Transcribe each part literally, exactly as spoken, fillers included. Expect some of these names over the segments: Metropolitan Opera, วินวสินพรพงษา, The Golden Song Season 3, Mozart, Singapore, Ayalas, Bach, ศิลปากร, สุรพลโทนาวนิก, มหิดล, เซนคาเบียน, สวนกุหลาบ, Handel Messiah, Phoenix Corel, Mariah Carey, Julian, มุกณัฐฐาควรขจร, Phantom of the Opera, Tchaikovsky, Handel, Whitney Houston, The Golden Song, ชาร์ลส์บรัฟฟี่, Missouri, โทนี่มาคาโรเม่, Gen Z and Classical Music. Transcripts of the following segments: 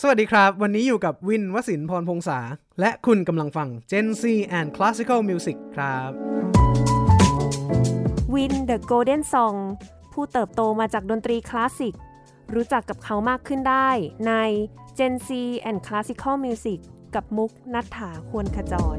สวัสดีครับวันนี้อยู่กับวินวสินพรพงษาและคุณกำลังฟัง Gen Z and Classical Music ครับวิน The Golden Song ผู้เติบโตมาจากดนตรีคลาสสิกรู้จักกับเขามากขึ้นได้ใน Gen Z and Classical Music กับมุกณัฐฐาควรขจร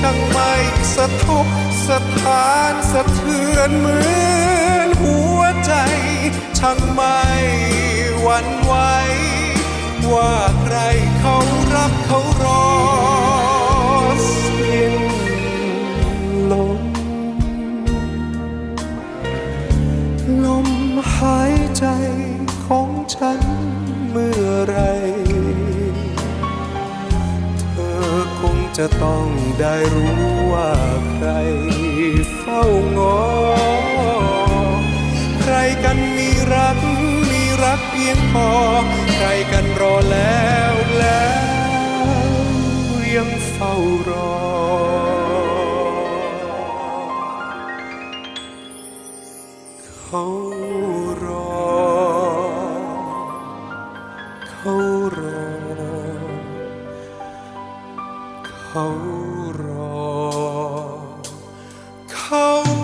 ช่างไม่สะทกสะท้านสะเทือนเหมือนหัวใจช่างไม่หวั่นไหวว่าใครเขารักเขารอสิ้นลมลมหายใจของฉันเมื่อไรเธอคงจะต้องได้รู้ว่าใครเฝ้างอใครกันมีรักมีรักเพียงพอใครกันรอแล้วแล้วยังเฝ้ารอเขารอเขารอเขารอเขารอ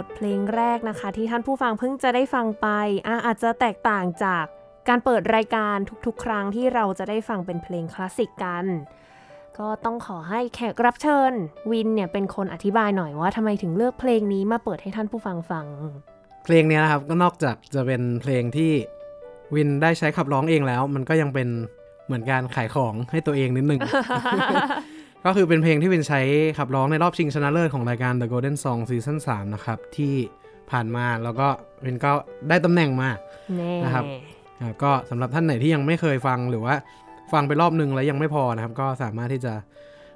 บทเพลงแรกนะคะที่ท่านผู้ฟังเพิ่งจะได้ฟังไป อ, อาจจะแตกต่างจากการเปิดรายการทุกๆครั้งที่เราจะได้ฟังเป็นเพลงคลาสสิกกันก็ต้องขอให้แขกรับเชิญวินเนี่ยเป็นคนอธิบายหน่อยว่าทำไมถึงเลือกเพลงนี้มาเปิดให้ท่านผู้ฟังฟังเพลงนี้นะครับก็นอกจากจะเป็นเพลงที่วินได้ใช้ขับร้องเองแล้วมันก็ยังเป็นเหมือนการขายของให้ตัวเองนิดนึง ก็คือเป็นเพลงที่วินใช้ขับร้องในรอบชิงชนะเลิศของรายการ The Golden Song Season สามนะครับที่ผ่านมาแล้วก็วินก็ได้ตำแหน่งมานะครับก็สำหรับท่านไหนที่ยังไม่เคยฟังหรือว่าฟังไปรอบนึงแล้วยังไม่พอนะครับก็สามารถที่จะ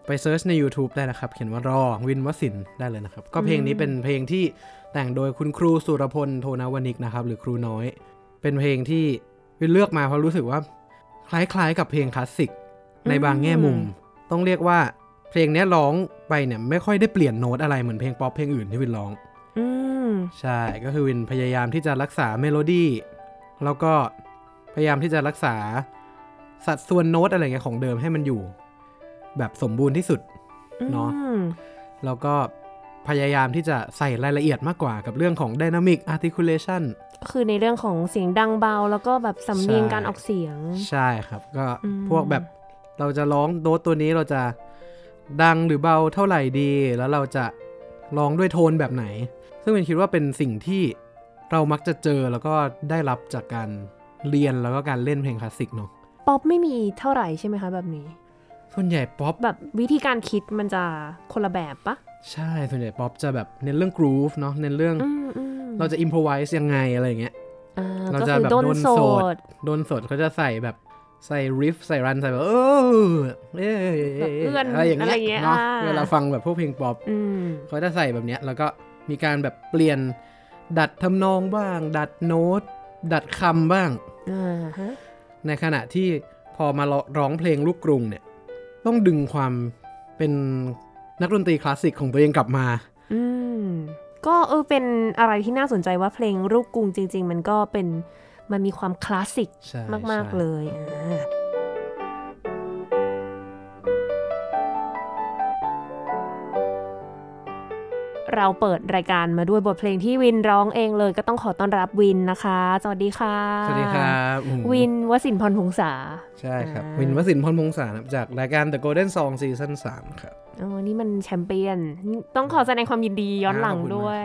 ไปเซิร์ชใน YouTube ได้นะครับเขียนว่ารอวินวสินได้เลยนะครับก็เพลงนี้เป็นเพลงที่แต่งโดยคุณครูสุรพลโทนาวนิกนะครับหรือครูน้อยเป็นเพลงที่วินเลือกมาเพราะรู้สึกว่าคล้ายๆกับเพลงคลาสสิกในบางแง่มุมต้องเรียกว่าเพลงนี้ร้องไปเนี่ยไม่ค่อยได้เปลี่ยนโน้ตอะไรเหมือนเพลงป๊อปเพลงอื่นที่วินร้องอืมใช่ก็คือวินพยายามที่จะรักษาเมโลดี้แล้วก็พยายามที่จะรักษาสัดส่วนโน้ตอะไรเงี้ยของเดิมให้มันอยู่แบบสมบูรณ์ที่สุดเนาะแล้วก็พยายามที่จะใส่รายละเอียดมากกว่ากับเรื่องของไดนามิกอาร์ติคูเลชันก็คือในเรื่องของเสียงดังเบาแล้วก็แบบสำเนียงการออกเสียงใช่ครับก็พวกแบบเราจะร้องโน้ตตัวนี้เราจะดังหรือเบาเท่าไหร่ดีแล้วเราจะร้องด้วยโทนแบบไหนซึ่งผมคิดว่าเป็นสิ่งที่เรามักจะเจอแล้วก็ได้รับจากการเรียนแล้วก็การเล่นเพลงคลาสสิกเนาะป๊อปไม่มีเท่าไหร่ใช่ไหมคะแบบนี้ส่วนใหญ่ป๊อปแบบวิธีการคิดมันจะคนละแบบปะใช่ส่วนใหญ่ป๊อปจะแบบเน้นเรื่องกรูฟเนาะเน้นเรื่องเราจะอิมโพรไวส์ยังไงอะไรอย่างเงี้ยเราจะแบบโดนโสดโดนโสดเขาจะใส่แบบใส่ริฟใส่รันใส่แบบเออเอ้ยอะไรอย่างเงี้ยเนาะเวลาฟังแบบพวกเพลงป๊อปเขาจะใส่แบบเนี้ยแล้วก็มีการแบบเปลี่ยนดัดทำนองบ้างดัดโน้ตดัดคำบ้างในขณะที่พอมาร้องเพลงลูกกรุงเนี่ยต้องดึงความเป็นนักดนตรีคลาสสิกของตัวเองกลับมาก็เออเป็นอะไรที่น่าสนใจว่าเพลงลูกกรุงจริงๆมันก็เป็นมันมีความคลาสสิกมากๆเลยเราเปิดรายการมาด้วยบทเพลงที่วินร้องเองเลยก็ต้องขอต้อนรับวินนะคะสวัสดีค่ะสวัสดีครับวินวสินพรพงษาใช่ครับวินวสินพรพงษาจากรายการ The Golden Song Season สามครับอ๋อนี่มันแชมเปี้ยนต้องขอแสดงความยินดีย้อนหลังด้วย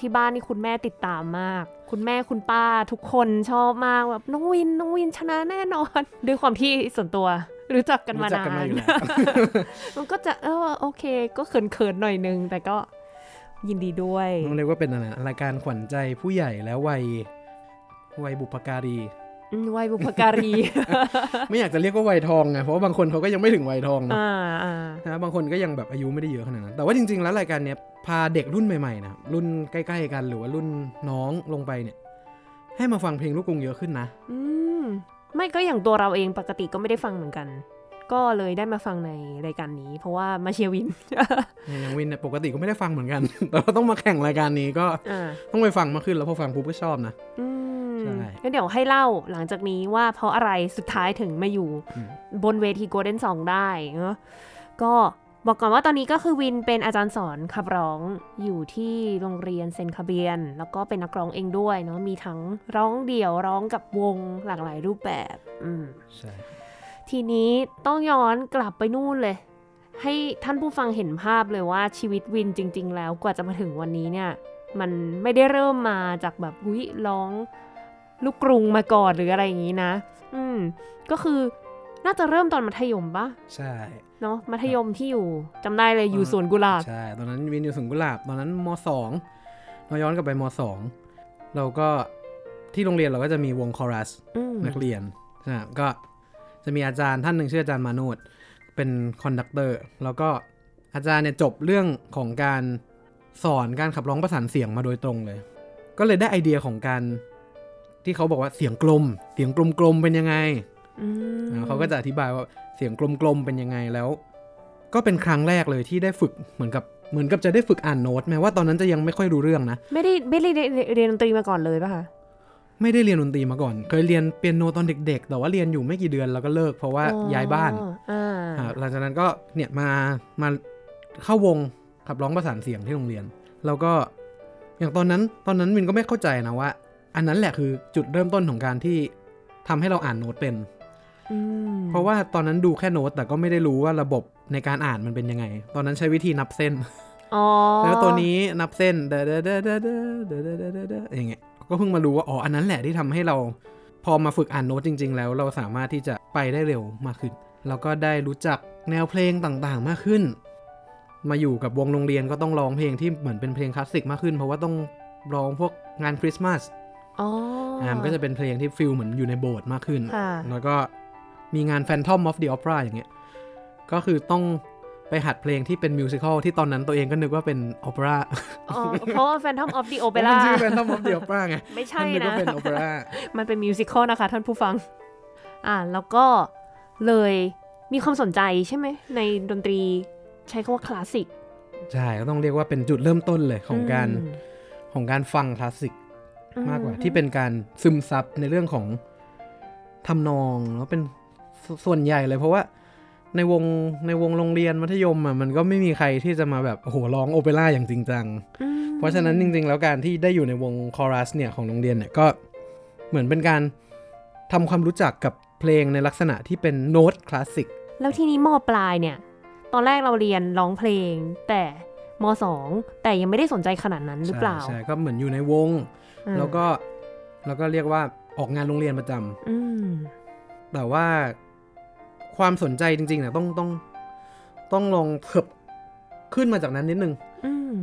ที่บ้านนี่คุณแม่ติดตามมากคุณแม่คุณป้าทุกคนชอบมากแบบน้องวินน้องวินชนะแน่นอนด้วยความที่ส่วนตัวรู้จักกันมานาน มันก็จะเออโอเคก็เขินๆหน่อยนึงแต่ก็ยินดีด้วยต้องเรียกว่าเป็นอะไรรายการขวัญใจผู้ใหญ่และวัยวัยบุพการีวัยบุพการี ไม่อยากจะเรียกว่าวัยทองไงเพราะว่าบางคนเขาก็ยังไม่ถึงวัยทองนะนะบางคนก็ยังแบบอายุไม่ได้เยอะขนาดนั้นแต่ว่าจริงๆแล้วรายการเนี้ยพาเด็กรุ่นใหม่ๆนะรุ่นใกล้ๆกันหรือว่ารุ่นน้องลงไปเนี่ยให้มาฟังเพลงลูกกรุงเยอะขึ้นนะ ไม่ก็อย่างตัวเราเองปกติก็ไม่ได้ฟังเหมือนกันก็เลยได้มาฟังในรายการนี้เพราะว่ามาเชียร์วินอย่างวินเนี่ยปกติก็ไม่ได้ฟังเหมือนกันแต่ว่าต้องมาแข่งรายการนี้ก็ต้องไปฟังมาขึ้นแล้วพอฟังปุ๊บก็ชอบนะใช่แล้วเดี๋ยวให้เล่าหลังจากนี้ว่าเพราะอะไรสุดท้ายถึงมาอยู่บนเวที Golden Song ได้เนาะก็บอกก่อนว่าตอนนี้ก็คือวินเป็นอาจารย์สอนขับร้องอยู่ที่โรงเรียนเซนคาเบียนแล้วก็เป็นนักร้องเองด้วยเนาะมีทั้งร้องเดี่ยวร้องกับวงหลากหลายรูปแบบอืมใช่ทีนี้ต้องย้อนกลับไปนู่นเลยให้ท่านผู้ฟังเห็นภาพเลยว่าชีวิตวินจริงๆแล้วกว่าจะมาถึงวันนี้เนี่ยมันไม่ได้เริ่มมาจากแบบอุ๊ยร้องลูกกรุงมาก่อนหรืออะไรอย่างงี้นะอืมก็คือน่าจะเริ่มตอนมัธยมป่ะใช่เนาะมัธยมที่อยู่จำได้เลยอยู่สวนกุหลาบใช่ตอนนั้นวินอยู่สวนกุหลาบตอนนั้นมอสองเราย้อนกลับไปมอสองเราก็ที่โรงเรียนเราก็จะมีวงคอรัสนักเรียนนะก็จะมีอาจารย์ท่านหนึ่งชื่ออาจารย์มาโนชเป็นคอนดักเตอร์แล้วก็อาจารย์เนี่ยจบเรื่องของการสอนการขับร้องประสานเสียงมาโดยตรงเลยก็เลยได้ไอเดียของการที่เขาบอกว่าเสียงกลมเสียงกลมๆเป็นยังไงเขาก็จะอธิบายว่าเสียงกลมๆเป็นยังไงแล้วก็เป็นครั้งแรกเลยที่ได้ฝึกเหมือนกับเหมือนกับจะได้ฝึกอ่านโน้ตแม้ว่าตอนนั้นจะยังไม่ค่อยรู้เรื่องนะไม่ได้ไม่ได้เรียนดนตรีมาก่อนเลยป่ะคะไม่ได้เรียนดนตรีมาก่อนเคยเรียนเปียโนตอนเด็กๆแต่ว่าเรียนอยู่ไม่กี่เดือนแล้วก็เลิกเพราะว่าย้ายบ้านหลังจากนั้นก็เนี่ยมามาเข้าวงขับร้องประสานเสียงที่โรงเรียนแล้วก็อย่างตอนนั้นตอนนั้นมินก็ไม่เข้าใจนะว่าอันนั้นแหละคือจุดเริ่มต้นของการที่ทำให้เราอ่านโน้ตเป็นเพราะว่าตอนนั้นดูแค่โน้ตแต่ก็ไม่ได้รู้ว่าระบบในการอ่านมันเป็นยังไงตอนนั้นใช้วิธีนับเส้นแล้วตัวนี้นับเส้นเด้อเด้อเด้อเด้อเด้อเด้ออย่างเงี้ยก็เพิ่งมารู้ว่าอ๋ออันนั้นแหละที่ทำให้เราพอมาฝึกอ่านโน้ตจริงๆแล้วเราสามารถที่จะไปได้เร็วมากขึ้นแล้วก็ได้รู้จักแนวเพลงต่างๆมากขึ้นมาอยู่กับวงโรงเรียนก็ต้องร้องเพลงที่เหมือนเป็นเพลงคลาสสิกมากขึ้นเพราะว่าต้องร้องพวกงานคริสต์มาสอ๋อมันก็จะเป็นเพลงที่ฟีลเหมือนอยู่ในโบสถ์มากขึ้นแล้วก็มีงาน Phantom of the Opera อย่างเงี้ยก็คือต้องไปหัดเพลงที่เป็นมิวสิคัลที่ตอนนั้นตัวเองก็นึกว่าเป็นโอเปร่าอ๋อเพราะ Phantom of the Opera มันชื่อ Phantom of the Opera ไงไม่ใช่นะมันนึกว่าเป็นโอเปร่ามันเป็นมิวสิคัลนะคะท่านผู้ฟังอ่าแล้วก็เลยมีความสนใจใช่ไหมในดนตรีใช้คำว่าคลาสสิกใช่ก็ต้องเรียกว่าเป็นจุดเริ่มต้นเลยของการของการฟังคลาสสิกมากกว่าที่เป็นการซึมซับในเรื่องของทำนองแล้วเป็นส่วนใหญ่เลยเพราะว่าในวงในวงโรงเรียนมัธยมอ่ะมันก็ไม่มีใครที่จะมาแบบโอ้โหร้องโอเปร่าอย่างจริงจังเพราะฉะนั้นจริงๆแล้วการที่ได้อยู่ในวงคอรัสเนี่ยของโรงเรียนเนี่ยก็เหมือนเป็นการทำความรู้จักกับเพลงในลักษณะที่เป็นโน้ตคลาสสิกแล้วทีนี้ม.ปลายเนี่ยตอนแรกเราเรียนร้องเพลงแต่ม.สอง แต่ยังไม่ได้สนใจขนาดนั้นหรือเปล่าใช่ก็เหมือนอยู่ในวงแล้วก็แล้วก็เรียกว่าออกงานโรงเรียนประจำแต่ว่าความสนใจจริงๆนะต้องต้องต้องลองเถิบขึ้นมาจากนั้นนิดนึง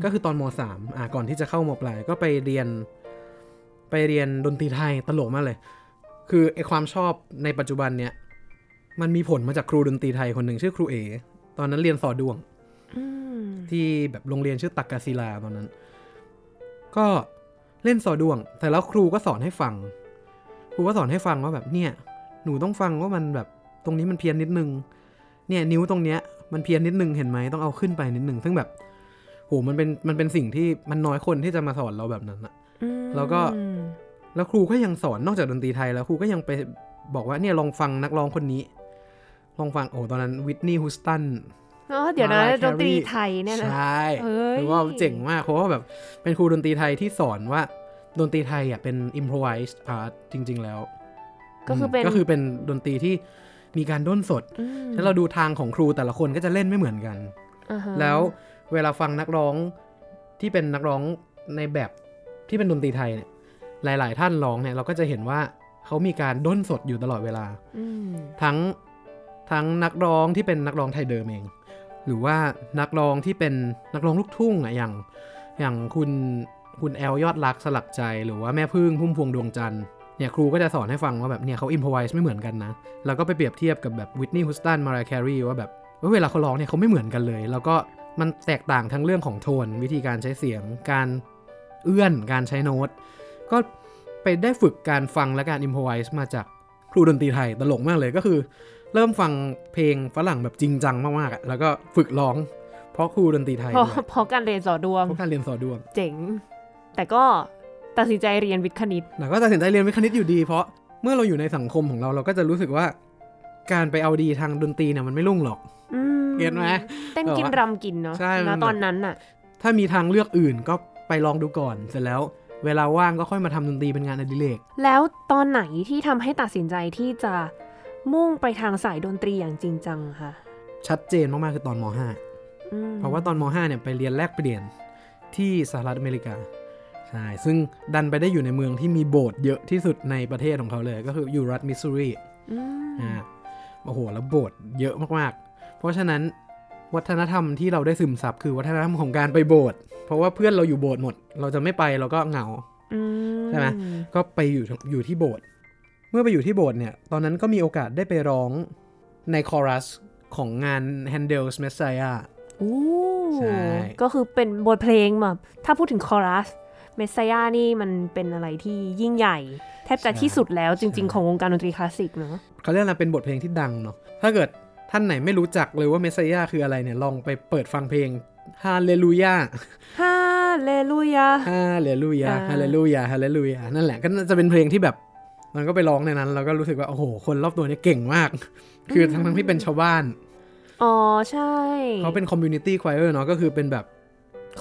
ก็คือตอนม.สาม อ่ะก่อนที่จะเข้าม.ปลายก็ไปเรียนไปเรียนดนตรีไทยตลกมากเลยคือไอ้ความชอบในปัจจุบันเนี่ยมันมีผลมาจากครูดนตรีไทยคนหนึ่งชื่อครูเอตอนนั้นเรียนสอดวงที่แบบโรงเรียนชื่อตักกศิลาตอนนั้นก็เล่นสอดวงแต่แล้วครูก็สอนให้ฟังครูก็สอนให้ฟังว่าแบบเนี่ยหนูต้องฟังว่ามันแบบตรงนี้มันเพี้ยนนิดนึงเนี่ยนิ้วตรงเนี้ยมันเพี้ยนนิดนึงเห็นไหมต้องเอาขึ้นไปนิดนึงซึ่งแบบโหมันเป็นมันเป็นสิ่งที่มันน้อยคนที่จะมาสอนเราแบบนั้นอะแล้วก็แล้วครูก็ยังสอนนอกจากดนตรีไทยแล้วครูก็ยังไปบอกว่าเนี่ยลองฟังนักร้องคนนี้ลองฟังโอ้ตอนนั้น Whitney Houston อ๋อเดี๋ยวนะดนตรีไทยเนี่ยนะใช่หรือว่าเจ๋งมากเพราะว่าแบบเป็นครูดนตรีไทยที่สอนว่าดนตรีไทยอ่ะเป็น improvised art จริงๆแล้วก็คือเป็นก็คือเป็นดนตรีที่มีการด้นสดแล้วเราดูทางของครูแต่ละคนก็จะเล่นไม่เหมือนกัน uh-huh. แล้วเวลาฟังนักร้องที่เป็นนักร้องในแบบที่เป็นดนตรีไทยเนี่ยหลายๆท่านร้องเนี่ยเราก็จะเห็นว่าเขามีการด้นสดอยู่ตลอดเวลา uh-huh. ทั้งทั้งนักร้องที่เป็นนักร้องไทยเดิมเองหรือว่านักร้องที่เป็นนักร้องลูกทุ่งอะอย่างอย่างคุณคุณแอลยอดรักสลักใจหรือว่าแม่พึ่งพุ่มพวงดวงจันทร์เนี่ยครูก็จะสอนให้ฟังว่าแบบเนี่ยเขาอิมโพรไวส์ไม่เหมือนกันนะแล้วก็ไปเปรียบเทียบกับแบบ Whitney Houston Mariah Carey ว่าแบบเวลาเขาร้องเนี่ยเขาไม่เหมือนกันเลยแล้วก็มันแตกต่างทั้งเรื่องของโทนวิธีการใช้เสียงการเอื้อนการใช้โน้ตก็ไปได้ฝึกการฟังและการอิมโพรไวส์มาจาก ครูดนตรีไทยตลกมากเลยก็คือเริ่มฟังเพลงฝรั่งแบบจริงจังมากๆอ่ะแล้วก็ฝึกร้องเพราะครูดนตรีไทยเพราะการเรียนสอดวงเพราะการเรียนสอดวงเจ๋งแต่ก็ตัดสินใจเรียนวิทย์คณิตแล้วก็ตัดสินใจเรียนวิทย์คณิตอยู่ดีเพราะเมื่อเราอยู่ในสังคมของเราเราก็จะรู้สึกว่าการไปเอาดีทางดนตรีเนี่ยมันไม่รุ่งหรอกเห็นไหมเต้นกินรำกินเนาะแล้วตอนนั้นน่ะถ้ามีทางเลือกอื่นก็ไปลองดูก่อนเสร็จแล้วเวลาว่างก็ค่อยมาทำดนตรีเป็นงานอดิเรกแล้วตอนไหนที่ทำให้ตัดสินใจที่จะมุ่งไปทางสายดนตรีอย่างจริงจังค่ะชัดเจนมากๆคือตอนม.ห้า เพราะว่าตอนม.ห้าเนี่ยไปเรียนแลกเปลี่ยนที่สหรัฐอเมริกาใช่ซึ่งดันไปได้อยู่ในเมืองที่มีโบสถ์เยอะที่สุดในประเทศของเขาเลยก็คืออยู่รัฐมิสซูรีอ่าโอ้โหแล้วโบสถ์เยอะมากๆเพราะฉะนั้นวัฒนธรรมที่เราได้ซึมซับคือวัฒนธรรมของการไปโบสถ์เพราะว่าเพื่อนเราอยู่โบสถ์หมดเราจะไม่ไปเราก็เหงาใช่ไหมก็ไปอยู่อยู่ที่โบสถ์เมื่อไปอยู่ที่โบสถ์เนี่ยตอนนั้นก็มีโอกาสได้ไปร้องในคอรัสของงาน Handel Messiah ใช่ก็คือเป็นบทเพลงแบบถ้าพูดถึงคอรัส Messiah นี่มันเป็นอะไรที่ยิ่งใหญ่แทบจะที่สุดแล้วจริงๆของวงการดนตรีคลาสสิกเนาะเขาเรียกว่าเป็นบทเพลงที่ดังเนาะถ้าเกิดท่านไหนไม่รู้จักเลยว่าเมสไซยาคืออะไรเนี่ยลองไปเปิดฟังเพลงฮาเลลูยาฮาเลลูยาฮาเลลูยาฮาเลลูยาฮาเลลูยานั่นแหละก็จะเป็นเพลงที่แบบมันก็ไปร้องในนั้นแล้วก็รู้สึกว่าโอ้โหคนรอบตัวนี่เก่งมากคือทั้งทั้งที่เป็นชาวบ้านอ๋อใช่เขาเป็นคอมมูนิตี้ควายเออร์เนาะก็คือเป็นแบบ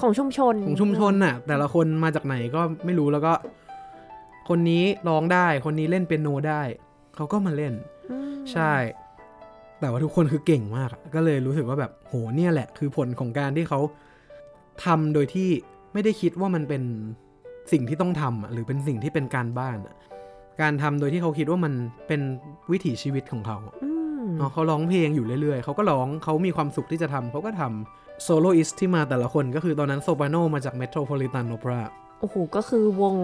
ของชุมชนของชุมชนน่ะแต่ละคนมาจากไหนก็ไม่รู้แล้วก็คนนี้ร้องได้คนนี้เล่นเปียโนได้เขาก็มาเล่นใช่แต่ว่าทุกคนคือเก่งมากก็เลยรู้สึกว่าแบบโหเนี่ยแหละคือผลของการที่เขาทำโดยที่ไม่ได้คิดว่ามันเป็นสิ่งที่ต้องทำหรือเป็นสิ่งที่เป็นการบ้านการทำโดยที่เขาคิดว่ามันเป็นวิถีชีวิตของเขาเนาะเขาร้องเพลงอยู่เรื่อยๆเขาก็ร้องเขามีความสุขที่จะทำเขาก็ทำโซโลอิสต์ที่มาแต่ละคนก็คือตอนนั้นโซปราโนมาจากเมโทรโพลิแตนโอเปร่าโอ้โหก็คือวง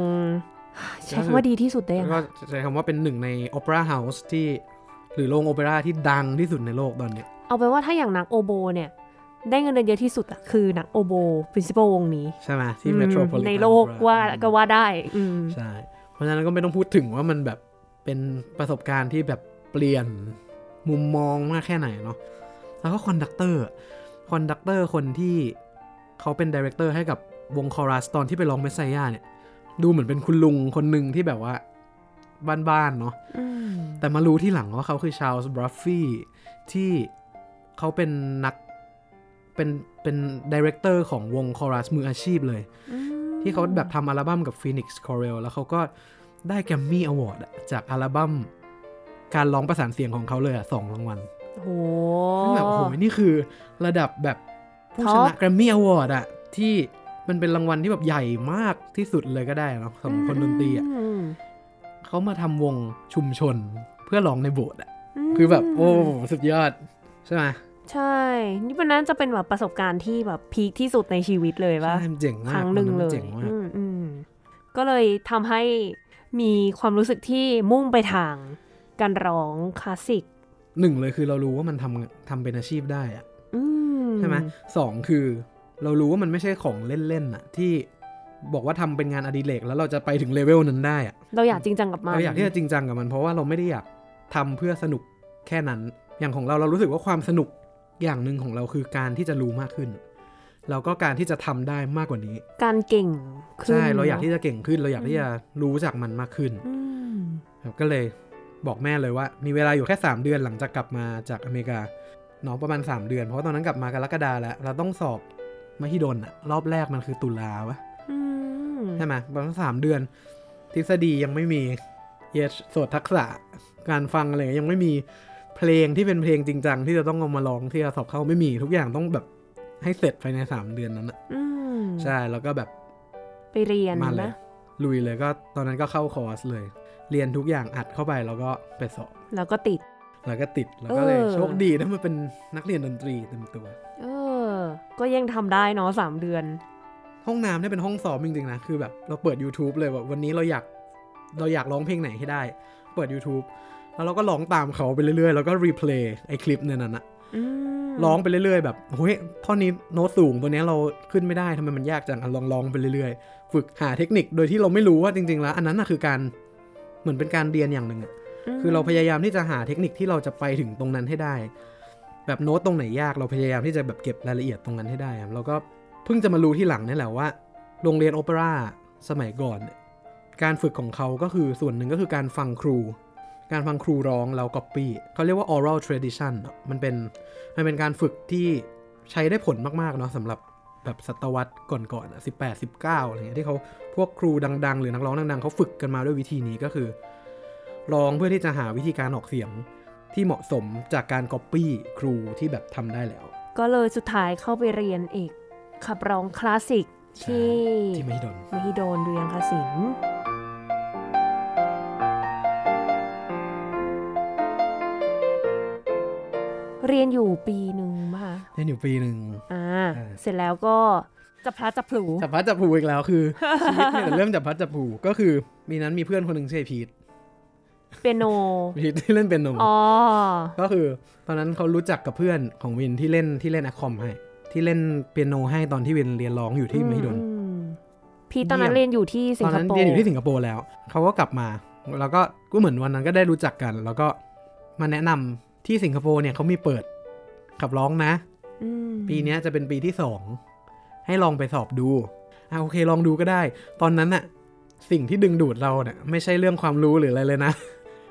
ใช้คำว่าดีที่สุดได้ยังก็ใช้คำว่าเป็นหนึ่งในโอเปร่าเฮาส์ที่หรือโรงโอเปร่าที่ดังที่สุดในโลกตอนนี้เอาไปว่าถ้าอย่างนักโอโบเนี่ยได้เงินเดือนเยอะที่สุดอ่ะคือนักโอโบ principal วงนี้ใช่ไหมที่ Metropolitan ในโลกว่าก็ว่าได้ใช่เพราะฉะนั้นก็ไม่ต้องพูดถึงว่ามันแบบเป็นประสบการณ์ที่แบบเปลี่ยนมุมมองมากแค่ไหนเนาะแล้วก็คอนดักเตอร์คอนดักเตอร์คนที่เขาเป็นไดเรคเตอร์ให้กับวงคอรัสตอนที่ไปร้องเมสไซยาเนี่ยดูเหมือนเป็นคุณลุงคนนึงที่แบบว่าบ้านๆเนาะแต่มารู้ที่หลังว่าเขาคือชาร์ลส์บรัฟฟี่ที่เขาเป็นนักเป็นเป็นไดเรคเตอร์ของวงคอรัสมืออาชีพเลยที่เขาแบบทำอัลบั้มกับ Phoenix Corel แล้วเขาก็ได้แกรมมี่อวอร์ดจากอัลบั้มการร้องประสานเสียงของเขาเลยอ่ะสองรางวัลโอ้โหแบบโอ้โหนี่คือระดับแบบผู้ชนะแกรมมี่อวอร์ดอ่ะที่มันเป็นรางวัลที่แบบใหญ่มากที่สุดเลยก็ได้เนาะสำหรับคนดนตรีอ่ะเขามาทำวงชุมชนเพื่อร้องในโบสถ์อ่ะคือแบบโอ้สุดยอดใช่ไหมใช่นี่วันนั้นจะเป็นแบบประสบการณ์ที่แบบพีคที่สุดในชีวิตเลยว่าครั้งหนึ่งเลยก็เลยทำให้มีความรู้สึกที่มุ่งไปทางการร้องคลาสสิกหนึ่งเลยคือเรารู้ว่ามันทำทำเป็นอาชีพได้อ่ะใช่ไหมสองคือเรารู้ว่ามันไม่ใช่ของเล่นๆน่ะที่บอกว่าทำเป็นงานอดิเรกแล้วเราจะไปถึงเลเวลนั้นได้อะเราอยากจริงจังกับมันเราอยากที่จะจริงจังกับมันเพราะว่าเราไม่ได้อยากทำเพื่อสนุกแค่นั้นอย่างของเราเรารู้สึกว่าความสนุกอย่างนึงของเราคือการที่จะรู้มากขึ้นแล้วก็การที่จะทำได้มากกว่านี้การเก่งขึ้นใช่เราอยากที่จะเก่งขึ้นเราอยากที่จะรู้จักมันมากขึ้นก็เลยบอกแม่เลยว่ามีเวลาอยู่แค่สามเดือนหลังจากกลับมาจากอเมริกาเนาะประมาณสามเดือนเพราะตอนนั้นกลับมากรกฎาคมแล้วเราต้องสอบมหิดลอะรอบแรกมันคือตุลาวะใช่ไหมประมาณสามเดือนทฤษฎียังไม่มีเยสโสตทักษะการฟังอะไรยังไม่มีเพลงที่เป็นเพลงจริงจังที่จะต้องเอามาร้องที่จะสอบเข้าไม่มีทุกอย่างต้องแบบให้เสร็จภายในสามเดือนนั้นอ่ะใช่แล้วก็แบบไปเรียนมาเลยลุยเลยก็ตอนนั้นก็เข้าคอร์สเลยเรียนทุกอย่างอัดเข้าไปแล้วก็ไปสอบแล้วก็ติดแล้วก็ติดแล้วก็เลยโชคดีนะมันเป็นนักเรียนดนตรีเต็มตัวเออก็ยังทำได้เนาะสามเดือนห้องน้ำเนี่ยเป็นห้องสอบจริงๆนะคือแบบเราเปิด YouTube เลยว่าวันนี้เราอยากเราอยากร้องเพลงไหนให้ได้เปิด YouTube แล้วเราก็ร้องตามเขาไปเรื่อยๆแล้วก็รีเพลย์ไอ้คลิปเนี่ยนั่นน่ะร้องไปเรื่อยๆแบบเฮ้ยท่อนนี้โน้ตสูงตัวนี้เราขึ้นไม่ได้ทำไมมันยากจังลองร้องไปเรื่อยๆฝึกหาเทคนิคโดยที่เราไม่รู้ว่าจริงๆแล้วอันนั้นน่ะคือการเหมือนเป็นการเรียนอย่างนึง คือเราพยายามที่จะหาเทคนิคที่เราจะไปถึงตรงนั้นให้ได้แบบโน้ตตรงไหนยากเราพยายามที่จะแบบเก็บรายละเอียดตรงนั้นให้ได้ครับแล้วก็เพิ่งจะมารู้ที่หลังนี่แหละว่าโรงเรียนโอเปร่าสมัยก่อนการฝึกของเขาก็คือส่วนหนึ่งก็คือการฟังครูการฟังครูร้องแล้ว copy เขาเรียกว่า oral tradition มันเป็นมันเป็นการฝึกที่ใช้ได้ผลมากๆเนาะสำหรับแบบศตวรรษก่อนๆสิบแปด สิบเก้าอะไรเงี้ยที่เขาพวกครูดังๆหรือนักร้องดังๆเขาฝึกกันมาด้วยวิธีนี้ก็คือร้องเพื่อที่จะหาวิธีการออกเสียงที่เหมาะสมจากการ copy ครูที่แบบทำได้แล้วก็เลยสุดท้ายเข้าไปเรียนอีกขับร้องคลาสสิกที่ที่มหิดลมหิดลดุริยางคศิลป์เรียนอยู่ปีหนึ่งป่ะคะเรียนอยู่ปีหนึ่งอ่าเสร็จแล้วก็จับพลัดจับผลูจับพลัดจับผลูอีกแล้วคือ ชีวิตเนี่ยเริ่มจับพลัดจับผลูก็คือมีนั้นมีเพื่อนคนหนึ่งชื่อพีทเปียโนพีทที่เล่นเปียโนอ๋อก็คือตอนนั้นเขารู้จักกับเพื่อนของวินที่เล่นที่เล่นอะคอมให้ที่เล่นเปียโนให้ตอนที่วินเรียนร้องอยู่ที่มหิดลพีทตอนนั้นเรียนอยู่ที่สิงคโปร์ตอนนั้นเรียนอยู่ที่สิงคโปร์แล้วเขาก็กลับมาแล้วก็ก็เหมือนวันนั้นก็ได้รู้จักกันแล้วก็มาแนะนำที่สิงคโปร์เนี่ยเขามีเปิดขับร้องนะปีนี้จะเป็นปีที่สองให้ลองไปสอบดูอ่ะโอเคลองดูก็ได้ตอนนั้นน่ะสิ่งที่ดึงดูดเราเนี่ยไม่ใช่เรื่องความรู้หรืออะไรเลยนะ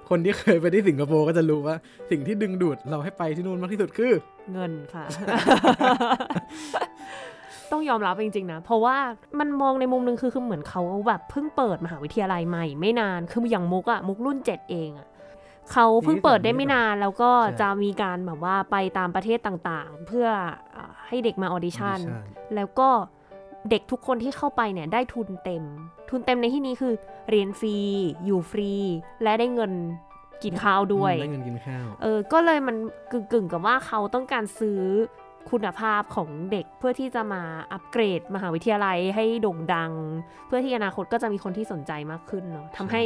คนที่เคยไปที่สิงคโปร์ก็จะรู้ว่าสิ่งที่ดึงดูดเราให้ไปที่นู่นมากที่สุดคือเงินค่ะ ต้องยอมรับจริงๆนะเพราะว่ามันมองในมุมนึงคือคือเหมือนเขาแบบเพิ่งเปิดมหาวิทยาลัยใหม่ไม่นานคืออย่างมุกอะมุกรุ่นเจ็ดเองอะเขาเพิ่งเปิดได้ไม่นานแล้วก็จะมีการแบบว่าไปตามประเทศต่างๆเพื่อให้เด็กมาออดิชั่นแล้วก็เด็กทุกคนที่เข้าไปเนี่ยได้ทุนเต็มทุนเต็มในที่นี้คือเรียนฟรีอยู่ฟรีและได้เงินกินข้าวด้วยได้เงินกินข้าวเออก็เลยมันกึ่งๆกับว่าเขาต้องการซื้อคุณภาพของเด็กเพื่อที่จะมาอัปเกรดมหาวิทยาลัยให้โด่งดังเพื่อที่อนาคตก็จะมีคนที่สนใจมากขึ้นเนาะทำให้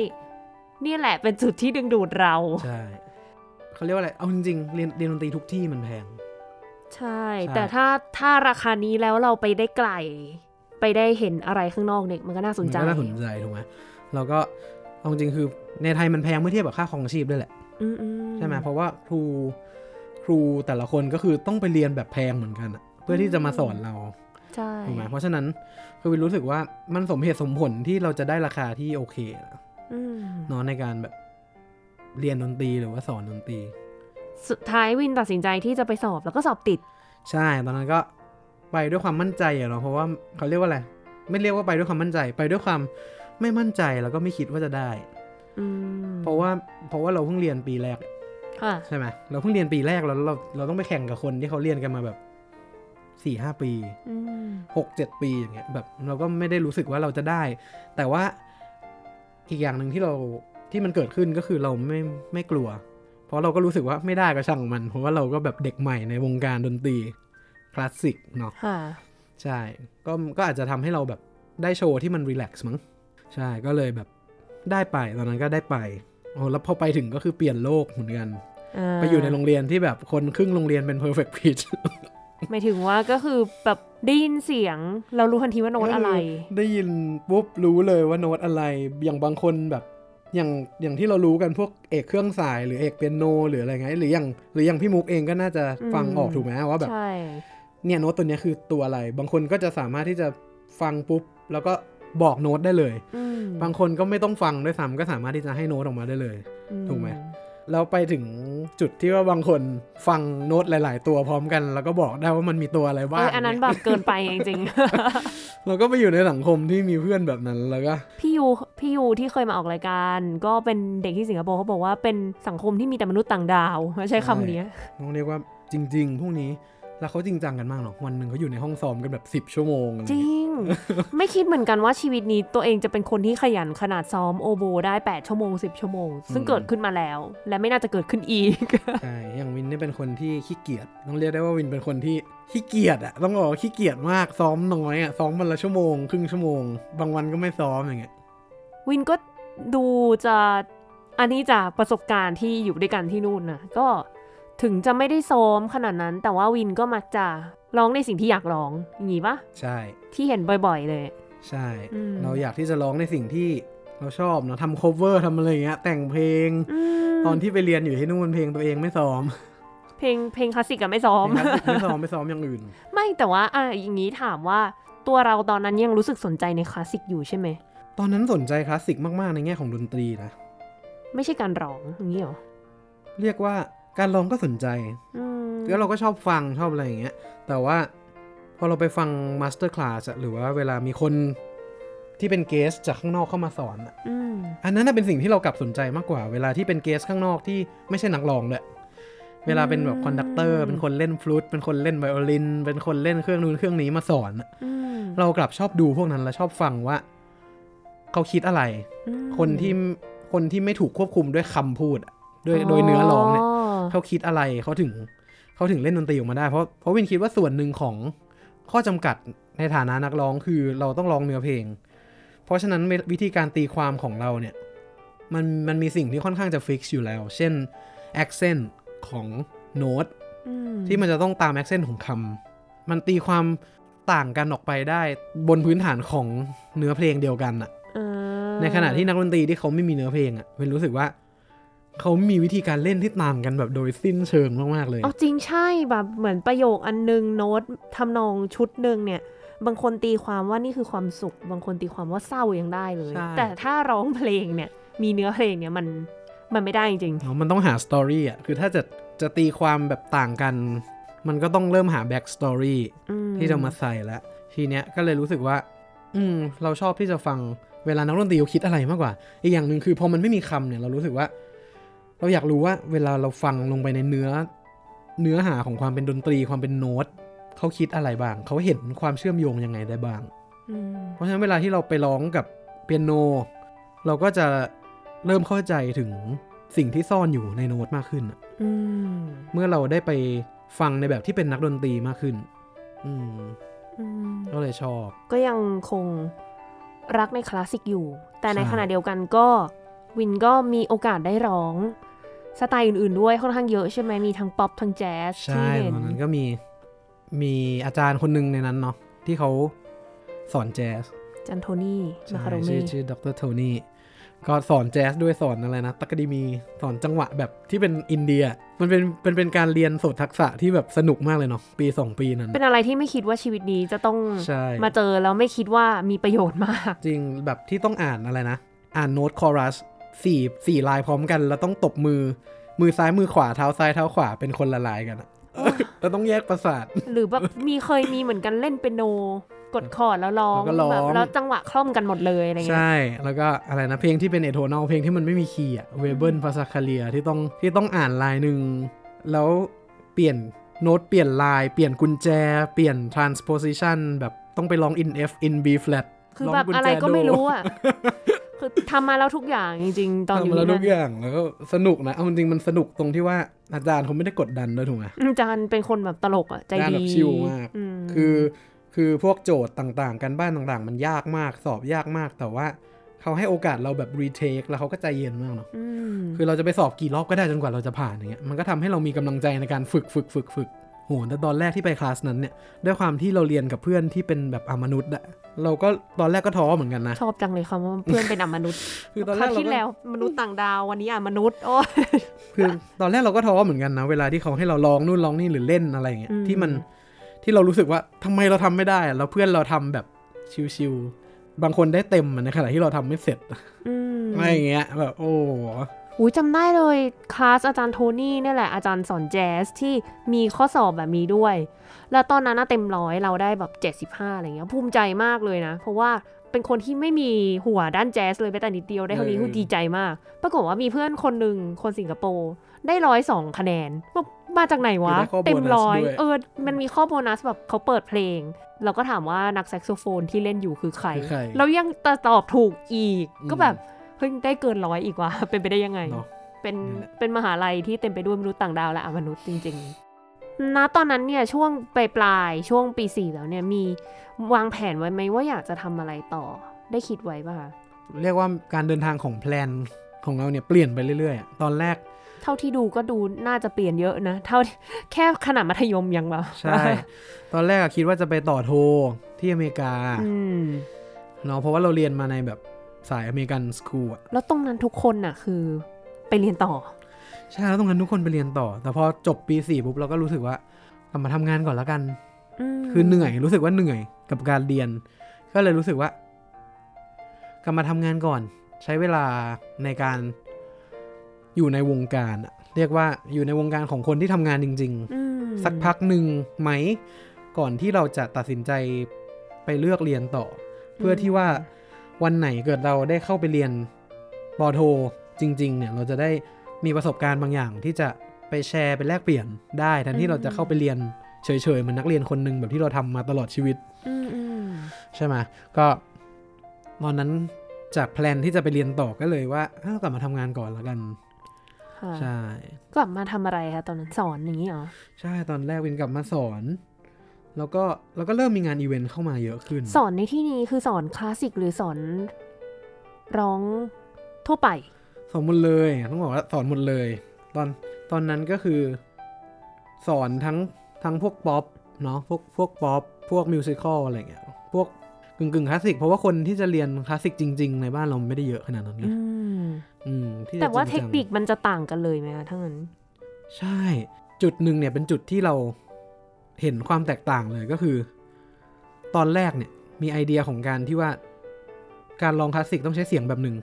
นี่แหละเป็นจุดที่ดึงดูดเราใช่เขาเรียกว่าอะไรเอาจริงๆเรียนเรียนดนตรีทุกที่มันแพงใช่แต่ถ้าถ้าราคานี้แล้วเราไปได้ไกลไปได้เห็นอะไรข้างนอกเนี่ยมันก็น่าสนใจน่าสนใจถูกไหมเราก็เอาจริงคือในไทยมันแพงเมื่อเทียบกับค่าครองชีพด้วยแหละใช่ไหมเพราะว่าครูครูแต่ละคนก็คือต้องไปเรียนแบบแพงเหมือนกันเพื่อที่จะมาสอนเราใช่ถูกไหมเพราะฉะนั้นคือวินรู้สึกว่ามันสมเหตุสมผลที่เราจะได้ราคาที่โอเคเนาะในการแบบเรียนดนตรีหรือว่าสอนดนตรีสุดท้ายวินตัดสินใจที่จะไปสอบแล้วก็สอบติดใช่ตอนนั้นก็ไปด้วยความมั่นใจอะเนาะเพราะว่าเขาเรียกว่าอะไรไม่เรียกว่าไปด้วยความมั่นใจไปด้วยความไม่มั่นใจแล้วก็ไม่คิดว่าจะได้เพราะว่าเพราะว่าเราเพิ่งเรียนปีแรกใช่ไหมเราเพิ่งเรียนปีแรกแล้วเราเราต้องไปแข่งกับคนที่เขาเรียนกันมาแบบสี่ห้าปีหกเจ็ดปีอย่างเงี้ยแบบเราก็ไม่ได้รู้สึกว่าเราจะได้แต่ว่าอีกอย่างนึงที่เราที่มันเกิดขึ้นก็คือเราไม่ไม่กลัวเพราะเราก็รู้สึกว่าไม่ได้ก็ช่างมันเพราะว่าเราก็แบบเด็กใหม่ในวงการดนตรีคลาสสิกเนาะใช่ก็ก็อาจจะทำให้เราแบบได้โชว์ที่มันรีแลกซ์มั้งใช่ก็เลยแบบได้ไปตอนนั้นก็ได้ไปโอ้แล้วพอไปถึงก็คือเปลี่ยนโลกเหมือนกันไปอยู่ในโรงเรียนที่แบบคนครึ่งโรงเรียนเป็น perfect pitch หมายถึงว่าก็คือแบบได้ยินเสียงเรารู้ทันทีว่าโน้ตอะไรได้ยินปุ๊บรู้เลยว่าโน้ตอะไรอย่างบางคนแบบอย่างอย่างที่เรารู้กันพวกเอกเครื่องสายหรือเอกเปียโนหรืออะไรเงี้ยหรืออย่างหรืออย่างพี่มุกเองก็น่าจะฟังออกถูกไหมว่าแบบเนี่ยโน้ตตัวนี้คือตัวอะไรบางคนก็จะสามารถที่จะฟังปุ๊บแล้วก็บอกโน้ตได้เลยบางคนก็ไม่ต้องฟังด้วยซ้ำก็สามารถที่จะให้โน้ตออกมาได้เลยถูกไหมแล้วไปถึงจุดที่ว่าบางคนฟังโน้ตหลายๆตัวพร้อมกันแล้วก็บอกได้ว่ามันมีตัวอะไรบ้างอันนั้นแบบเกินไปจริงๆเราก็ไปอยู่ในสังคมที่มีเพื่อนแบบนั้นแล้วก็พี่ยูพี่ยูที่เคยมาออกรายการก็เป็นเด็กที่สิงคโปร์เขาบอกว่าเป็นสังคมที่มีแต่มนุษย์ต่างดาวใช้คำนี้ต้องเรียกว่าจริงๆพวกนี้แล้วเขาจริงจังกันมากหรอวันนึงเขาอยู่ในห้องซ้อมกันแบบสิบชั่วโมงจริง ไม่คิดเหมือนกันว่าชีวิตนี้ตัวเองจะเป็นคนที่ขยันขนาดซ้อมโอโบได้แปดชั่วโมงสิบชั่วโมงซึ่งเกิดขึ้นมาแล้วและไม่น่าจะเกิดขึ้นอีกใช่อย่างวินนี่เป็นคนที่ขี้เกียจต้องเรียกได้ว่าวินเป็นคนที่ขี้เกียจอะต้องบอกว่าขี้เกียจมากซ้อมน้อยอะซ้อมวันละชั่วโมงครึ่งชั่วโมงบางวันก็ไม่ซ้อมอย่างเงี้ยวินก็ดูจะอันนี้จากประสบการณ์ที่อยู่ด้วยกันที่นู่นนะก็ถึงจะไม่ได้ซ้อมขนาดนั้นแต่ว่าวินก็มักจะร้องในสิ่งที่อยากร้องอย่างนี้ปะใช่ที่เห็นบ่อยๆเลยใช่เราอยากที่จะร้องในสิ่งที่เราชอบเนาะทำ cover ทำอะไรอย่างเงี้ยแต่งเพลง ตอนที่ไปเรียนอยู่ที่นู่นเพลงตัวเองไม่ซ้อมเพลงเพลงคลาสสิกอะไม่ซ้อมไม่ซ้อมไม่ซ้อมอย่างอื่นไม่แต่ว่าอ่ะอย่างนี้ถามว่าตัวเราตอนนั้นยังรู้สึกสนใจในคลาสสิกอยู่ใช่ไหมตอนนั้นสนใจคลาสสิกมากๆในแง่ของดนตรีนะไม่ใช่การร้องอย่างนี้หรอเรียกว่าการร้องก็สนใจแล้วเราก็ชอบฟังชอบอะไรอย่างเงี้ยแต่ว่าพอเราไปฟังมาสเตอร์คลาสหรือว่าเวลามีคนที่เป็นเกสจากข้างนอกเข้ามาสอน อ, อันนั้นเป็นสิ่งที่เรากลับสนใจมากกว่าเวลาที่เป็นเกสข้างนอกที่ไม่ใช่นักร้องเลยเวลาเป็นแบบคอนดักเตอร์เป็นคนเล่นฟลูตเป็นคนเล่นไวโอลินเป็นคนเล่นเครื่องนู้นเครื่องนี้มาสอนเรากลับชอบดูพวกนั้นและชอบฟังว่าเขาคิดอะไรคนที่คนที่ไม่ถูกควบคุมด้วยคำพูดด้วยโดยเนื้อร้องเนี่ยเขาคิดอะไรเขาถึงเขาถึงเล่นดนตรีออกมาได้เพราะเพราะวินคิดว่าส่วนหนึ่งของข้อจำกัดในฐานะนักร้องคือเราต้องร้องเนื้อเพลงเพราะฉะนั้นวิธีการตีความของเราเนี่ยมันมันมีสิ่งที่ค่อนข้างจะฟิกซ์อยู่แล้วเช่น accent ของโน้ตที่มันจะต้องตาม accent ของคำมันตีความต่างกันออกไปได้บนพื้นฐานของเนื้อเพลงเดียวกันอะในขณะที่นักดนตรีที่เขาไม่มีเนื้อเพลงอะเป็นรู้สึกว่าเขามีวิธีการเล่นที่ต่างกันแบบโดยสิ้นเชิงมากๆเลยอ๋อจริงใช่แบบเหมือนประโยคอันนึงโน้ตทำนองชุดนึงเนี่ยบางคนตีความว่านี่คือความสุขบางคนตีความว่าเศร้ายังได้เลยแต่ถ้าร้องเพลงเนี่ยมีเนื้อเพลงเนี่ยมันมันไม่ได้จริงๆมันต้องหาสตอรี่อ่ะคือถ้าจะจะตีความแบบต่างกันมันก็ต้องเริ่มหาแบ็กสตอรี่ที่จะมาใส่แล้วทีเนี้ยก็เลยรู้สึกว่าอืมเราชอบที่จะฟังเวลานักดนตรีคิดอะไรมากกว่าอีกอย่างนึงคือพอมันไม่มีคำเนี่ยเรารู้สึกว่าเราอยากรู้ว่าเวลาเราฟังลงไปในเนื้อเนื้อหาของความเป็นดนตรีความเป็นโน้ตเขาคิดอะไรบ้างเขาเห็นความเชื่อมโยงยังไงได้บ้างเพราะฉะนั้นเวลาที่เราไปร้องกับเปียโนเราก็จะเริ่มเข้าใจถึงสิ่งที่ซ่อนอยู่ในโน้ตมากขึ้นเมื่อเราได้ไปฟังในแบบที่เป็นนักดนตรีมากขึ้นก็เลยชอบก็ยังคงรักในคลาสสิกอยู่แต่ในขณะเดียวกันก็วินก็มีโอกาสได้ร้องสไตล์อื่นๆด้วยค่อนข้างเยอะใช่ไหมมีทั้งป๊อปทั้งแจ๊สใช่ตอนนั้นก็มีมีอาจารย์คนหนึ่งในนั้นเนาะที่เขาสอนแจ๊สอาจารย์โทนี่มาคาโรเม่ชื่อดร.โทนี่ก็สอนแจ๊สด้วยสอนอะไรนะตักกะดีมีสอนจังหวะแบบที่เป็นอินเดียมันเป็นเป็นเป็นการเรียนสดทักษะที่แบบสนุกมากเลยเนาะปีสองปีนั้นเป็นอะไรที่ไม่คิดว่าชีวิตนี้จะต้องมาเจอแล้วไม่คิดว่ามีประโยชน์มากจริงแบบที่ต้องอ่านอะไรนะอ่านโน้ตคอรัสสี่ สี่ลายพร้อมกันแล้วต้องตบมือมือซ้ายมือขวาเท้าซ้ายเท้าขวาเป็นคนละลายกันเราต้องแยกประสาทหรือแบบมีเคยมีเหมือนกันเล่นเปียโนกดคอร์ดแล้วร้องแบบแล้วจังหวะคล่อมกันหมดเลยอะไรเงี้ยใช่แล้วก็อะไรนะเพลงที่เป็นเอโทนอลเพลงที่มันไม่มีคีย์อะเวเบิลภาษาคาเลียที่ต้องที่ต้องอ่านลายนึงแล้วเปลี่ยนโน้ตเปลี่ยนลายเปลี่ยนกุญแจเปลี่ยนทรานสโพซิชันแบบต้องไปร้อง in F in B flat คือแบบอะไรก็ไม่รู้อะคือทำมาแล้วทุกอย่างจริงๆตอนอยู่นะทำมาแล้วทุกอย่างแล้วก็สนุกนะเอาจริงๆมันสนุกตรงที่ว่าอาจารย์เขาไม่ได้กดดันด้วยถูกไหมอาจารย์เป็นคนแบบตลกอ่ะใจดีอาจารย์แบบชิลมากคือคือพวกโจทย์ต่างๆการบ้านต่างๆมันยากมากสอบยากมากแต่ว่าเขาให้โอกาสเราแบบรีเทคแล้วเขาก็ใจเย็นมากเนาะคือเราจะไปสอบกี่รอบก็ได้จนกว่าเราจะผ่านอย่างเงี้ยมันก็ทำให้เรามีกำลังใจในการฝึกฝึกฝึกฝึกโหแต่ตอนแรกที่ไปคลาสนั้นเนี่ยด้วยความที่เราเรียนกับเพื่อนที่เป็นแบบอมนุษย์อะเราก็ตอนแรกก็ท้อเหมือนกันนะชอบจังเลยคำว่าเพื่อนเป็นอมนุษย์คือตอนแรกที่แล้วมนุษย์ต่างดาววันนี้อมนุษย์โอ้คือตอนแรกเราก็ท้อเหมือนกันนะเวลาที่เขาให้เราลองนู่นลองนี่หรือเล่นอะไรอย่างเงี้ยที่มันที่เรารู้สึกว่าทำไมเราทำไม่ได้แล้วเพื่อนเราทำแบบชิวๆบางคนได้เต็มในขณะที่เราทำไม่เสร็จอะไรอย่างเงี้ยแบบโอ้อุ้ยจำได้เลยคลาสอาจารย์โทนี่นี่แหละอาจารย์สอนแจ๊สที่มีข้อสอบแบบนี้ด้วยแล้วตอนนั้นเต็มร้อยเราได้แบบเจ็ดสิบห้าอะไรเงี้ยภูมิใจมากเลยนะเพราะว่าเป็นคนที่ไม่มีหัวด้านแจ๊สเลยแม้แต่นิดเดียวได้เท่านี้คือดีใจมากปรากฏว่ามีเพื่อนคนหนึ่งคนสิงคโปร์ได้หนึ่งร้อยสองคะแนนมาจากไหนวะเต็มร้อยเออมันมีข้อโบนัสแบบเขาเปิดเพลงเราก็ถามว่านักแซกโซโฟนที่เล่นอยู่คือใครแล้วยังตอบถูกอีกก็แบบเพิ่งได้เกินร้อยอีกว่าเป็นไปได้ยังไง no. เป็นเป็นมหาลัยที่เต็มไปด้วยมนุษย์ต่างดาวและอมนุษย์จริงๆนะตอนนั้นเนี่ยช่วงปลายปลายช่วงปีสี่แล้วเนี่ยมีวางแผนไว้ไหมว่าอยากจะทำอะไรต่อได้คิดไว้ป่ะเรียกว่าการเดินทางของแพลนของเราเนี่ยเปลี่ยนไปเรื่อยๆตอนแรกเท่าที่ดูก็ดูน่าจะเปลี่ยนเยอะนะเท่าแค่ขนาดมัธยมยังแบบใช่ ตอนแรกคิดว่าจะไปต่อโทที่อเมริกาเนาะเพราะว่าเราเรียนมาในแบบสายอเมริกันสคูลอะแล้วตรงนั้นทุกคนน่ะคือไปเรียนต่อ ใช่แล้วตรงนั้นทุกคนไปเรียนต่อแต่พอจบปีสี่ปุ๊บเราก็รู้สึกว่ากลับมาทำงานก่อนแล้วกันคือเหนื่อยรู้สึกว่าเหนื่อยกับการเรียนก็เลยรู้สึกว่ากลับมาทำงานก่อนใช้เวลาในการอยู่ในวงการเรียกว่าอยู่ในวงการของคนที่ทำงานจริงๆสักพักหนึ่งไหมก่อนที่เราจะตัดสินใจไปเลือกเรียนต่อเพื่อที่ว่าวันไหนเกิดเราได้เข้าไปเรียนปอโทจริงๆเนี่ยเราจะได้มีประสบการณ์บางอย่างที่จะไปแชร์ไปแลกเปลี่ยนได้แทนที่เราจะเข้าไปเรียนเฉยๆเหมือนนักเรียนคนนึงแบบที่เราทำมาตลอดชีวิตใช่ไหมก็ตอนนั้นจากแพลนที่จะไปเรียนต่อก็เลยว่าอ้าวกลับมาทำงานก่อนแล้วกันใช่กลับมาทำอะไรคะตอนนั้นสอนอย่างนี้เหรอใช่ตอนแรกวินกลับมาสอนแล้วก็แล้วก็เริ่มมีงานอีเวนต์เข้ามาเยอะขึ้นสอนในที่นี้คือสอนคลาสสิกหรือสอนร้องทั่วไปสอนหมดเลยต้องบอกว่าสอนหมดเลยตอนตอนนั้นก็คือสอนทั้งทั้งพวกป๊อปเนาะพวกพวกป๊อปพวกมิวสิคอลอะไรเงี้ยพวกกึ่งๆคลาสสิกเพราะว่าคนที่จะเรียนคลาสสิกจริงๆในบ้านเราไม่ได้เยอะขนาดนั้นไงแต่ว่าเทคนิคมันจะต่างกันเลยไหมคะทั้งนั้นใช่จุดหนึ่งเนี่ยเป็นจุดที่เราเห็นความแตกต่างเลยก็คือตอนแรกเนี่ยมีไอเดียของการที่ว่าการลองคลาสสิกต้องใช้เสียงแบบหนึ่ง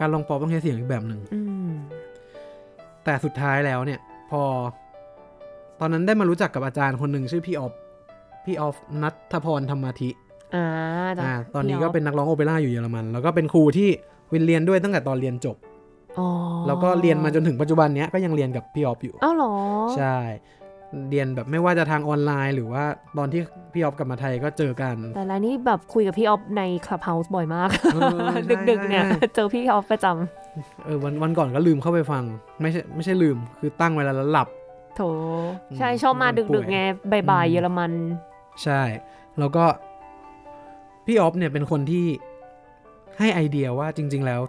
การลองป๊อปต้องใช้เสียงอีกแบบหนึ่งแต่สุดท้ายแล้วเนี่ยพอตอนนั้นได้มารู้จักกับอาจารย์คนหนึ่งชื่อพี่ออฟพี่ออฟณัฐพรธรรมาธิอ่าตอนนี้ก็เป็นนักร้องโอเปร่าอยู่เยอรมันแล้วก็เป็นครูที่วินเรียนด้วยตั้งแต่ตอนเรียนจบแล้วก็เรียนมาจนถึงปัจจุบันเนี้ยก็ยังเรียนกับพี่ออฟอยู่อ้าวเหรอใช่เรียนแบบไม่ว่าจะทางออนไลน์หรือว่าตอนที่พี่ออฟกลับมาไทยก็เจอกันแต่ละนี่แบบคุยกับพี่ออฟใน Clubhouse บ่อยมาก ดึกๆเนี่ยเจอพี่ออฟประจำเออวันวันก่อนก็ลืมเข้าไปฟังไม่ใช่ไม่ใช่ลืมคือตั้งเวลาแล้วหลับโถใช่ชอบมาดึกๆไงบ่ายๆเยอรมันใช่แล้วก็พี่ออฟเนี่ยเป็นคนที่ให้ไอเดียว่าจริงๆแล้ว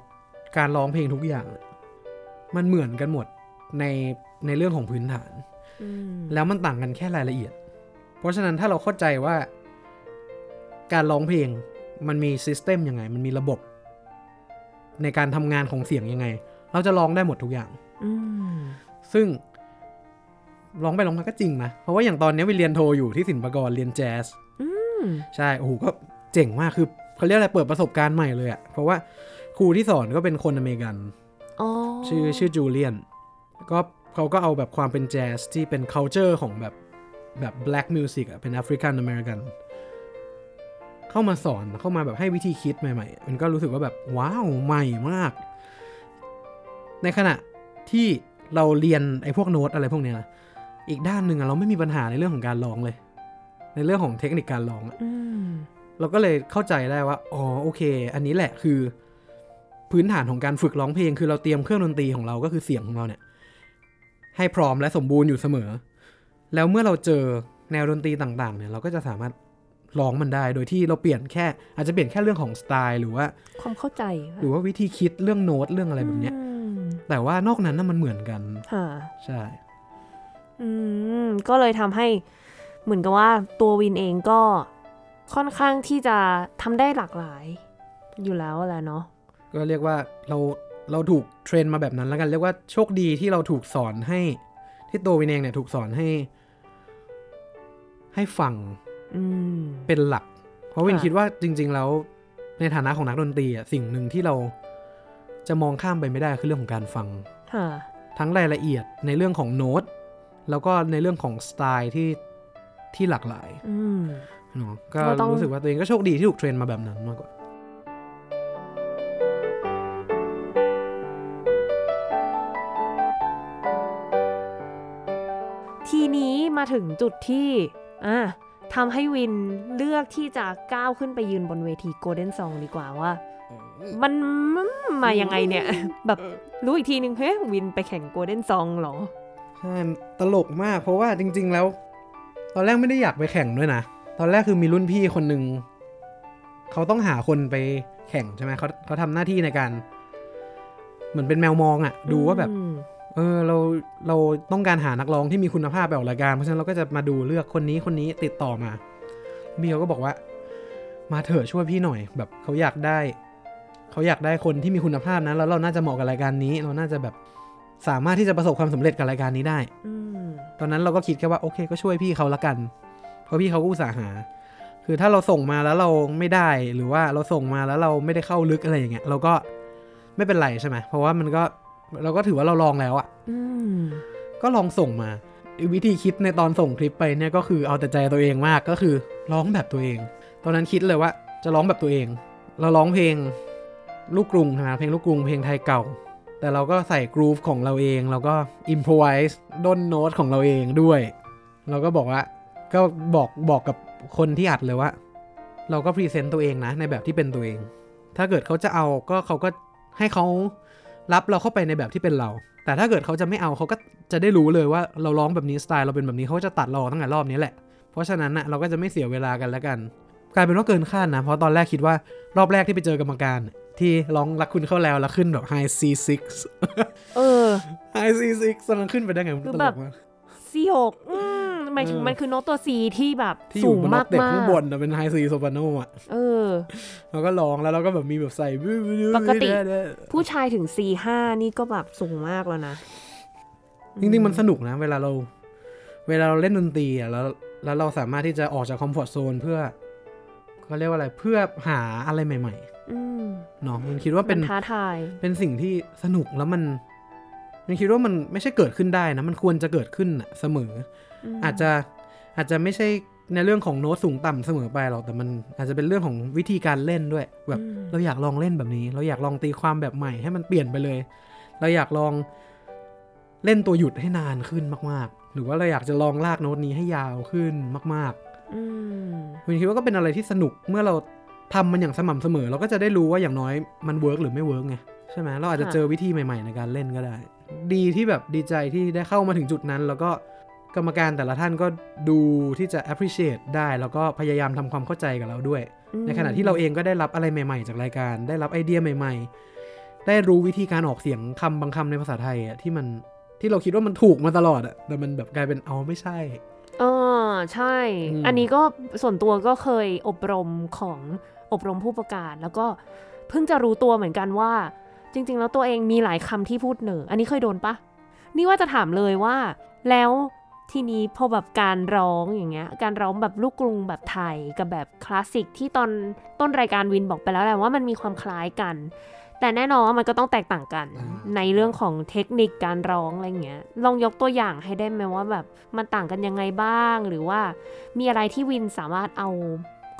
การร้องเพลงทุกอย่างมันเหมือนกันหมดในในเรื่องของพื้นฐานแล้วมันต่างกันแค่รายละเอียดเพราะฉะนั้นถ้าเราเข้าใจว่าการร้องเพลงมันมีซิสเต็มยังไงมันมีระบบในการทำงานของเสียงยังไงเราจะร้องได้หมดทุกอย่างซึ่งร้องไปร้องมาก็จริงนะเพราะว่าอย่างตอนนี้วิเรียนโทอยู่ที่ศิลปากรเรียนแจ๊สใช่โอ้โหก็เจ๋งมากคือเขาเรียกอะไรเปิดประสบการณ์ใหม่เลยอ่ะเพราะว่าครูที่สอนก็เป็นคนอเมริกันชื่อชื่อจูเลียนก็เขาก็เอาแบบความเป็นแจ๊สที่เป็น culture ของแบบแบบ black music อ่ะเป็น African American เข้ามาสอนเข้ามาแบบให้วิธีคิดใหม่ๆมันก็รู้สึกว่าแบบว้าวใหม่มากในขณะที่เราเรียนไอ้พวกโน้ตอะไรพวกเนี้ยอีกด้านหนึ่งอ่ะเราไม่มีปัญหาในเรื่องของการร้องเลยในเรื่องของเทคนิคการร้องอ่ะเราก็เลยเข้าใจได้ว่าอ๋อโอเคอันนี้แหละคือพื้นฐานของการฝึกร้องเพลงคือเราเตรียมเครื่องดนตรีของเราก็คือเสียงของเราเนี่ยให้พร้อมและสมบูรณ์อยู่เสมอแล้วเมื่อเราเจอแนวดนตรีต่างๆเนี่ยเราก็จะสามารถร้องมันได้โดยที่เราเปลี่ยนแค่อาจจะเปลี่ยนแค่เรื่องของสไตล์หรือว่าความเข้าใจหรือว่าวิธีคิดเรื่องโน้ตเรื่องอะไรแบบเนี้ยแต่ว่านอกนั้นน่ะมันเหมือนกันค่ะใช่อืมก็เลยทำให้เหมือนกับว่าตัววินเองก็ค่อนข้างที่จะทำได้หลากหลายอยู่แล้วแหละเนาะก็เรียกว่าเราเราถูกเทรนมาแบบนั้นแล้วกันเรียกว่าโชคดีที่เราถูกสอนให้ที่ตัววินเองเนี่ยถูกสอนให้ให้ฟังเป็นหลักเพราะวินคิดว่าจริงๆแล้วในฐานะของนักดนตรีอ่ะสิ่งหนึ่งที่เราจะมองข้ามไปไม่ได้คือเรื่องของการฟังทั้งรายละเอียดในเรื่องของโน้ตแล้วก็ในเรื่องของสไตล์ที่ที่หลากหลายก็รู้สึกว่าตัวเองก็โชคดีที่ถูกเทรนมาแบบนั้นมากกว่าทีนี้มาถึงจุดที่อ่ะทำให้วินเลือกที่จะก้าวขึ้นไปยืนบนเวที Golden Song ดีกว่าว่ามันมายังไงเนี่ยแบบรู้อีกทีนึงเฮ้ยวินไปแข่ง Golden Song หรอใช่ตลกมากเพราะว่าจริงๆแล้วตอนแรกไม่ได้อยากไปแข่งด้วยนะตอนแรกคือมีรุ่นพี่คนหนึ่งเขาต้องหาคนไปแข่งใช่ไหมเขาเขาทำหน้าที่ในการเหมือนเป็นแมวมองอะดูว่าแบบเออเราเราต้องการหานักร้องที่มีคุณภาพแบบออกรายการเพราะฉะนั้นเราก็จะมาดูเลือกคนนี้คนนี้ติดต่อมาพี่เขาก็บอกว่ามาเถอะช่วยพี่หน่อยแบบเขาอยากได้เขาอยากได้คนที่มีคุณภาพนะแล้วเราน่าจะเหมาะกับรายการนี้เราน่าจะแบบ สามารถที่จะประสบความสำเร็จกับรายการนี้ได้ตอนนั้นเราก็คิดแค่ว่าโอเคก็ช่วยพี่เขาละกันเพราะพี่เขาก็อุตส่าห์หาคือถ้าเราส่งมาแล้วเราไม่ได้หรือว่าเราส่งมาแล้วเราไม่ได้เข้าลึกอะไรอย่างเงี้ยเราก็ไม่เป็นไรใช่ไหมเพราะว่ามันก็เราก็ถือว่าเราลองแล้วอ่ะก็ลองส่งมาวิธีคิดในตอนส่งคลิปไปเนี่ยก็คือเอาแต่ใจตัวเองมากก็คือร้องแบบตัวเองตอนนั้นคิดเลยว่าจะร้องแบบตัวเองเราร้องเพลงลูกกรุงนะเพลงลูกกรุงเพลงไทยเก่าแต่เราก็ใส่กรูฟของเราเองเราก็อิมโพรไวส์ด้นโน้ตของเราเองด้วยเราก็บอกว่าก็บอกบอกกับคนที่อัดเลยว่าเราก็พรีเซนต์ตัวเองนะในแบบที่เป็นตัวเองถ้าเกิดเขาจะเอาก็เขาก็ให้เขารับเราเข้าไปในแบบที่เป็นเราแต่ถ้าเกิดเขาจะไม่เอาเขาก็จะได้รู้เลยว่าเราร้องแบบนี้สไตล์เราเป็นแบบนี้เขาจะตัดเราตั้งแต่รอบนี้แหละเพราะฉะนั้นนะเราก็จะไม่เสียเวลากันแล้วกันกลายเป็นว่าเกินคาดนะเพราะตอนแรกคิดว่ารอบแรกที่ไปเจอกรรมการที่ร้องรักคุณเข้าแล้วแล้วขึ้นแบบ high ซี ซิกซ์ เออ high ซี ซิกซ์ ตอนนั้นขึ้นไปได้ไงมันตลกมาก ซี หก อืมหมายถึงมันคือโน้ตตัว C ที่แบบสูงมากๆที่อยู่บนเด็กข้างบนน่ะเป็น high C soprano อ่ะเออแล้วก็ร้องแล้วเราก็แบบมีแบบใส่ปกติผู้ชายถึง ซี ห้า นี่ก็แบบสูงมากแล้วนะจริงๆมันสนุกนะเวลาเราเวลาเราเล่นดนตรีอ่ะแล้วแล้วเราสามารถที่จะออกจากคอมฟอร์ตโซนเพื่อเขาเรียกว่าอะไรเพื่อหาอะไรใหม่ๆเนาะมันคิดว่าเป็นท้าทายเป็นสิ่งที่สนุกแล้วมันมันคิดว่ามันไม่ใช่เกิดขึ้นได้นะมันควรจะเกิดขึ้นน่ะเสมออาจจะอาจจะไม่ใช่ในเรื่องของโน้ตสูงต่ำเสมอไปหรอกแต่มันอาจจะเป็นเรื่องของวิธีการเล่นด้วยแบบเราอยากลองเล่นแบบนี้เราอยากลองตีความแบบใหม่ให้มันเปลี่ยนไปเลยเราอยากลองเล่นตัวหยุดให้นานขึ้นมากๆหรือว่าเราอยากจะลองลากโน้ตนี้ให้ยาวขึ้นมากๆอืมมันคิดว่าก็เป็นอะไรที่สนุกเมื่อเราทำมันอย่างสม่ำเสมอเราก็จะได้รู้ว่าอย่างน้อยมันเวิร์กหรือไม่เวิร์กไงใช่ไหมเราอาจจะเจอวิธีใหม่ๆในการเล่นก็ได้ดีที่แบบดีใจที่ได้เข้ามาถึงจุดนั้นแล้วก็กรรมการแต่ละท่านก็ดูที่จะ appreciate ได้แล้วก็พยายามทำความเข้าใจกับเราด้วยในขณะที่เราเองก็ได้รับอะไรใหม่ๆจากรายการได้รับไอเดียใหม่ๆได้รู้วิธีการออกเสียงคำบางคำในภาษาไทยอ่ะที่มันที่เราคิดว่ามันถูกมาตลอดอ่ะแต่มันแบบกลายเป็นเอาไม่ใช่อ๋อใช่อันนี้ก็ส่วนตัวก็เคยอบรมของอบรมผู้ประกาศแล้วก็เพิ่งจะรู้ตัวเหมือนกันว่าจริงๆแล้วตัวเองมีหลายคำที่พูดเหน่ออันนี้เคยโดนปะนี่ว่าจะถามเลยว่าแล้วทีนี้พอแบบการร้องอย่างเงี้ยการร้องแบบลูกกรุงแบบไทยกับแบบคลาสสิกที่ตอนต้นรายการวินบอกไปแล้วแหละว่ามันมีความคล้ายกันแต่แน่นอนว่ามันก็ต้องแตกต่างกันในเรื่องของเทคนิคการร้องอะไรเงี้ยลองยกตัวอย่างให้ได้ไหมว่าแบบมันต่างกันยังไงบ้างหรือว่ามีอะไรที่วินสามารถเอา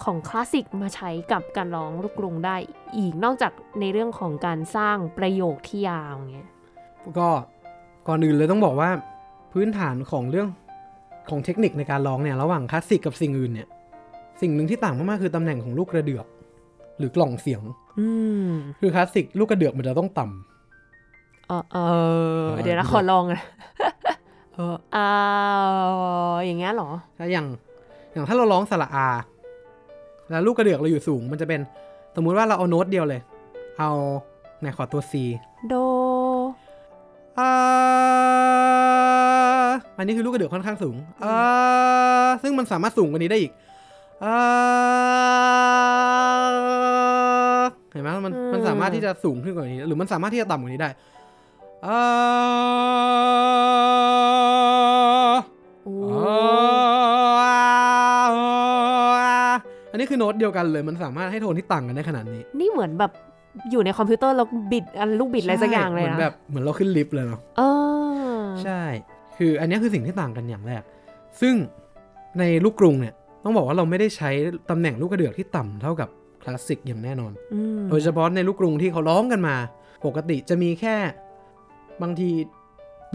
ของคลาสสิกมาใช้กับการร้องลูกกรุงได้อีกนอกจากในเรื่องของการสร้างประโยคที่ยาวเงี้ยก็ก่อนอื่นเลยต้องบอกว่าพื้นฐานของเรื่องของเทคนิคในการร้องเนี่ยระหว่างคลาสสิกกับสิ่งอื่นเนี่ยสิ่งหนึ่งที่ต่างมากๆคือตำแหน่งของลูกกระเดือกหรือกล่องเสียงคือคลาสสิกลูกกระเดือกมันจะต้องต่ำเออเออเดี๋ยวนะขอลองนะเออเอออย่างเงี้ยหรอถ้าอย่างอย่างถ้าเราร้องสระอาแล้วลูกกระเดือกเราอยู่สูงมันจะเป็นสมมุติว่าเราเอาโน้ตเดียวเลยเอาไหนขอตัว C โดอ่าอันนี้คือลูกกระเดือกค่อนข้างสูงอ่าซึ่งมันสามารถสูงกว่านี้ได้อีกอ่าเห็นไหมมันมันสามารถที่จะสูงขึ้นกว่านี้หรือมันสามารถที่จะต่ำกว่านี้ได้อ่าโอ้อันนี้คือโน้ตเดียวกันเลยมันสามารถให้โทนที่ต่างกันได้ขนาดนี้นี่เหมือนแบบอยู่ในคอมพิวเตอร์เราบิดอันลูกบิดอะไรสักอย่างเลยนะเหมือนแบบเหมือนเราขึ้นลิฟต์เลยเนาะเออใช่คืออันนี้คือสิ่งที่ต่างกันอย่างแรกซึ่งในลูกกรุงเนี่ยต้องบอกว่าเราไม่ได้ใช้ตำแหน่งลูกกระเดือกที่ต่ำเท่ากับคลาสสิกอย่างแน่นอนโดยเฉพาะในลูกกรุงที่เขาร้องกันมาปกติจะมีแค่บางที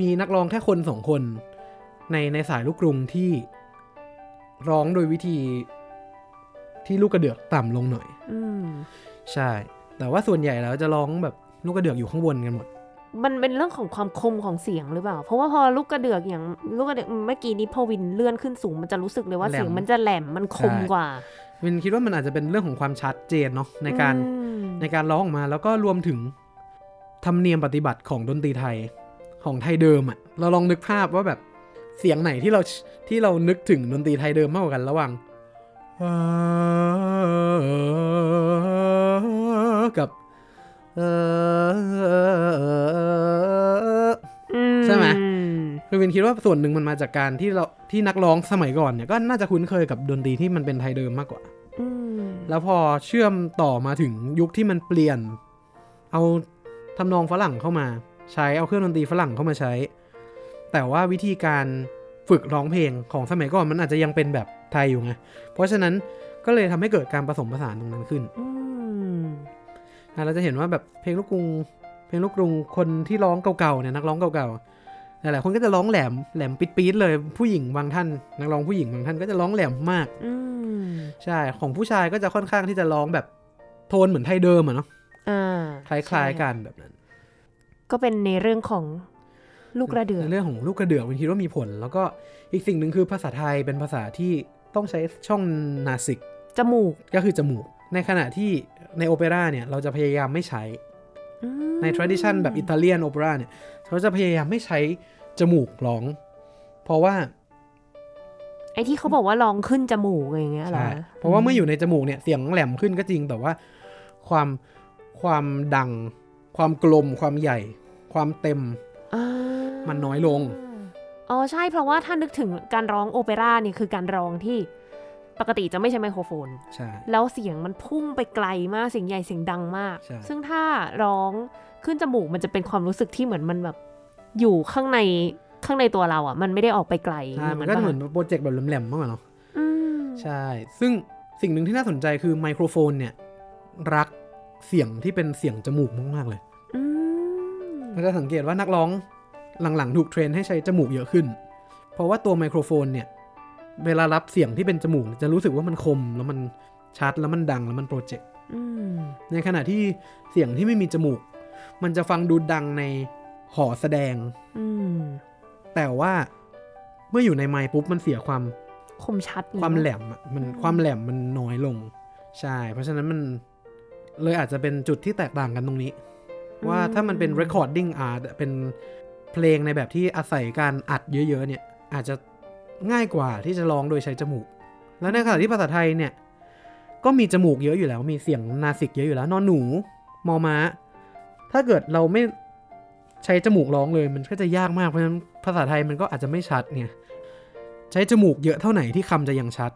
มีนักร้องแค่คนสองคนในในสายลูกกรุงที่ร้องโดยวิธีที่ลูกกระเดือกต่ำลงหน่อยอืมใช่แต่ว่าส่วนใหญ่แล้วจะร้องแบบลูกกระเดือกอยู่ข้างบนกันหมดมันเป็นเรื่องของความคมของเสียงหรือเปล่าเพราะว่าพอลูกกระเดือกอย่างลูกกระเดือกเมื่อกี้นี้พอวินเลื่อนขึ้นสูงมันจะรู้สึกเลยว่าเสียงมันจะแหลมมันคมกว่าวินคิดว่ามันอาจจะเป็นเรื่องของความชัดเจนเนาะในการในการร้องออกมาแล้วก็รวมถึงธรรมเนียมปฏิบัติของดนตรีไทยของไทยเดิมอ่ะเราลองนึกภาพว่าแบบเสียงไหนที่เราที่เรานึกถึงดนตรีไทยเดิมมากกว่ากันระหว่างกับอื ใช่ไหมคือวินคิดว่าส่วนหนึ่งมันมาจากการที่เราที่นักร้องสมัยก่อนเนี่ยก็น่าจะคุ้นเคยกับดนตรีที่มันเป็นไทยเดิมมากกว่าแล้วพอเชื่อมต่อมาถึงยุคที่มันเปลี่ยนเอาทำนองฝรั่งเข้ามาใช้เอาเครื่องดนตรีฝรั่งเข้ามาใช้แต่ว่าวิธีการฝึกร้องเพลงของสมัยก่อนมันอาจจะยังเป็นแบบไทยอยู่ไงเพราะฉะนั้นก็เลยทำให้เกิดการผสมผสานตรงนั้นขึ้นเราจะเห็นว่าแบบเพลงลูกกรุงเพลงลูกกรุงคนที่ร้องเก่าๆเนี่ยนักร้องเก่าๆหลายๆคนก็จะร้องแหลมแหลมปี๊ดๆเลยผู้หญิงบางท่านนักร้องผู้หญิงบางท่านก็จะร้องแหลมมากใช่ของผู้ชายก็จะค่อนข้างที่จะร้องแบบโทนเหมือนไทยเดิมอะเนาะคล้ายๆกันแบบนั้นก็เป็นในเรื่องของลูกกระเดือกในเรื่องของลูกกระเดือกผมคิดว่ามีผลแล้วก็อีกสิ่งหนึ่งคือภาษาไทยเป็นภาษาที่ต้องใช้ช่องนาสิกจมูกก็คือจมูกในขณะที่ในโอเปร่าเนี่ยเราจะพยายามไม่ใช้ใน tradition แบบอิตาเลียนโอเปร่าเนี่ยเขาจะพยายามไม่ใช้จมูกร้องเพราะว่าไอ้ที่เขาบอกว่าร้องขึ้นจมูกอะไรอย่างเงี้ยเหรอเพราะว่าเมื่ออยู่ในจมูกเนี่ยเสียงแหลมขึ้นก็จริงแต่ว่าความความดังความกลมความใหญ่ความเต็มมันน้อยลงอ๋อใช่เพราะว่าถ้านึกถึงการร้องโอเปร่าเนี่ยคือการร้องที่ปกติจะไม่ใช้ไมโครโฟนใช่แล้วเสียงมันพุ่งไปไกลมากเสียงใหญ่เสียงดังมากซึ่งถ้าร้องขึ้นจมูกมันจะเป็นความรู้สึกที่เหมือนมันแบบอยู่ข้างในข้างในตัวเราอ่ะมันไม่ได้ออกไปไกลมันก็เหมือนโปรเจกต์แบบแหลมๆมากกว่าเนาะใช่ซึ่งสิ่งหนึ่งที่น่าสนใจคือไมโครโฟนเนี่ยรักเสียงที่เป็นเสียงจมูกมากๆเลยเราจะสังเกตว่านักร้องหลังๆถูกเทรนให้ใช้จมูกเยอะขึ้นเพราะว่าตัวไมโครโฟนเนี่ยเวลารับเสียงที่เป็นจมูกจะรู้สึกว่ามันคมแล้วมันชัดแล้วมันดังแล้วมันโปรเจกต์ในขณะที่เสียงที่ไม่มีจมูกมันจะฟังดูดังในหอแสดงแต่ว่าเมื่ออยู่ในไมค์ปุ๊บมันเสียความคมชัดความแหลมมันความแหลมมันน้อยลงใช่เพราะฉะนั้นมันเลยอาจจะเป็นจุดที่แตกต่างกันตรงนี้ว่าถ้ามันเป็น recording art เป็นเพลงในแบบที่อาศัยการอัดเยอะๆเนี่ยอาจจะง่ายกว่าที่จะร้องโดยใช้จมูกแล้วในขณะที่ภาษาไทยเนี่ยก็มีจมูกเยอะอยู่แล้วมีเสียงนาสิกเยอะอยู่แล้วนอนหนูมอม้าถ้าเกิดเราไม่ใช้จมูกร้องเลยมันก็จะยากมากเพราะฉะนั้นภาษาไทยมันก็อาจจะไม่ชัดเนี่ยใช้จมูกเยอะเท่าไหร่ที่คำจะยังชัด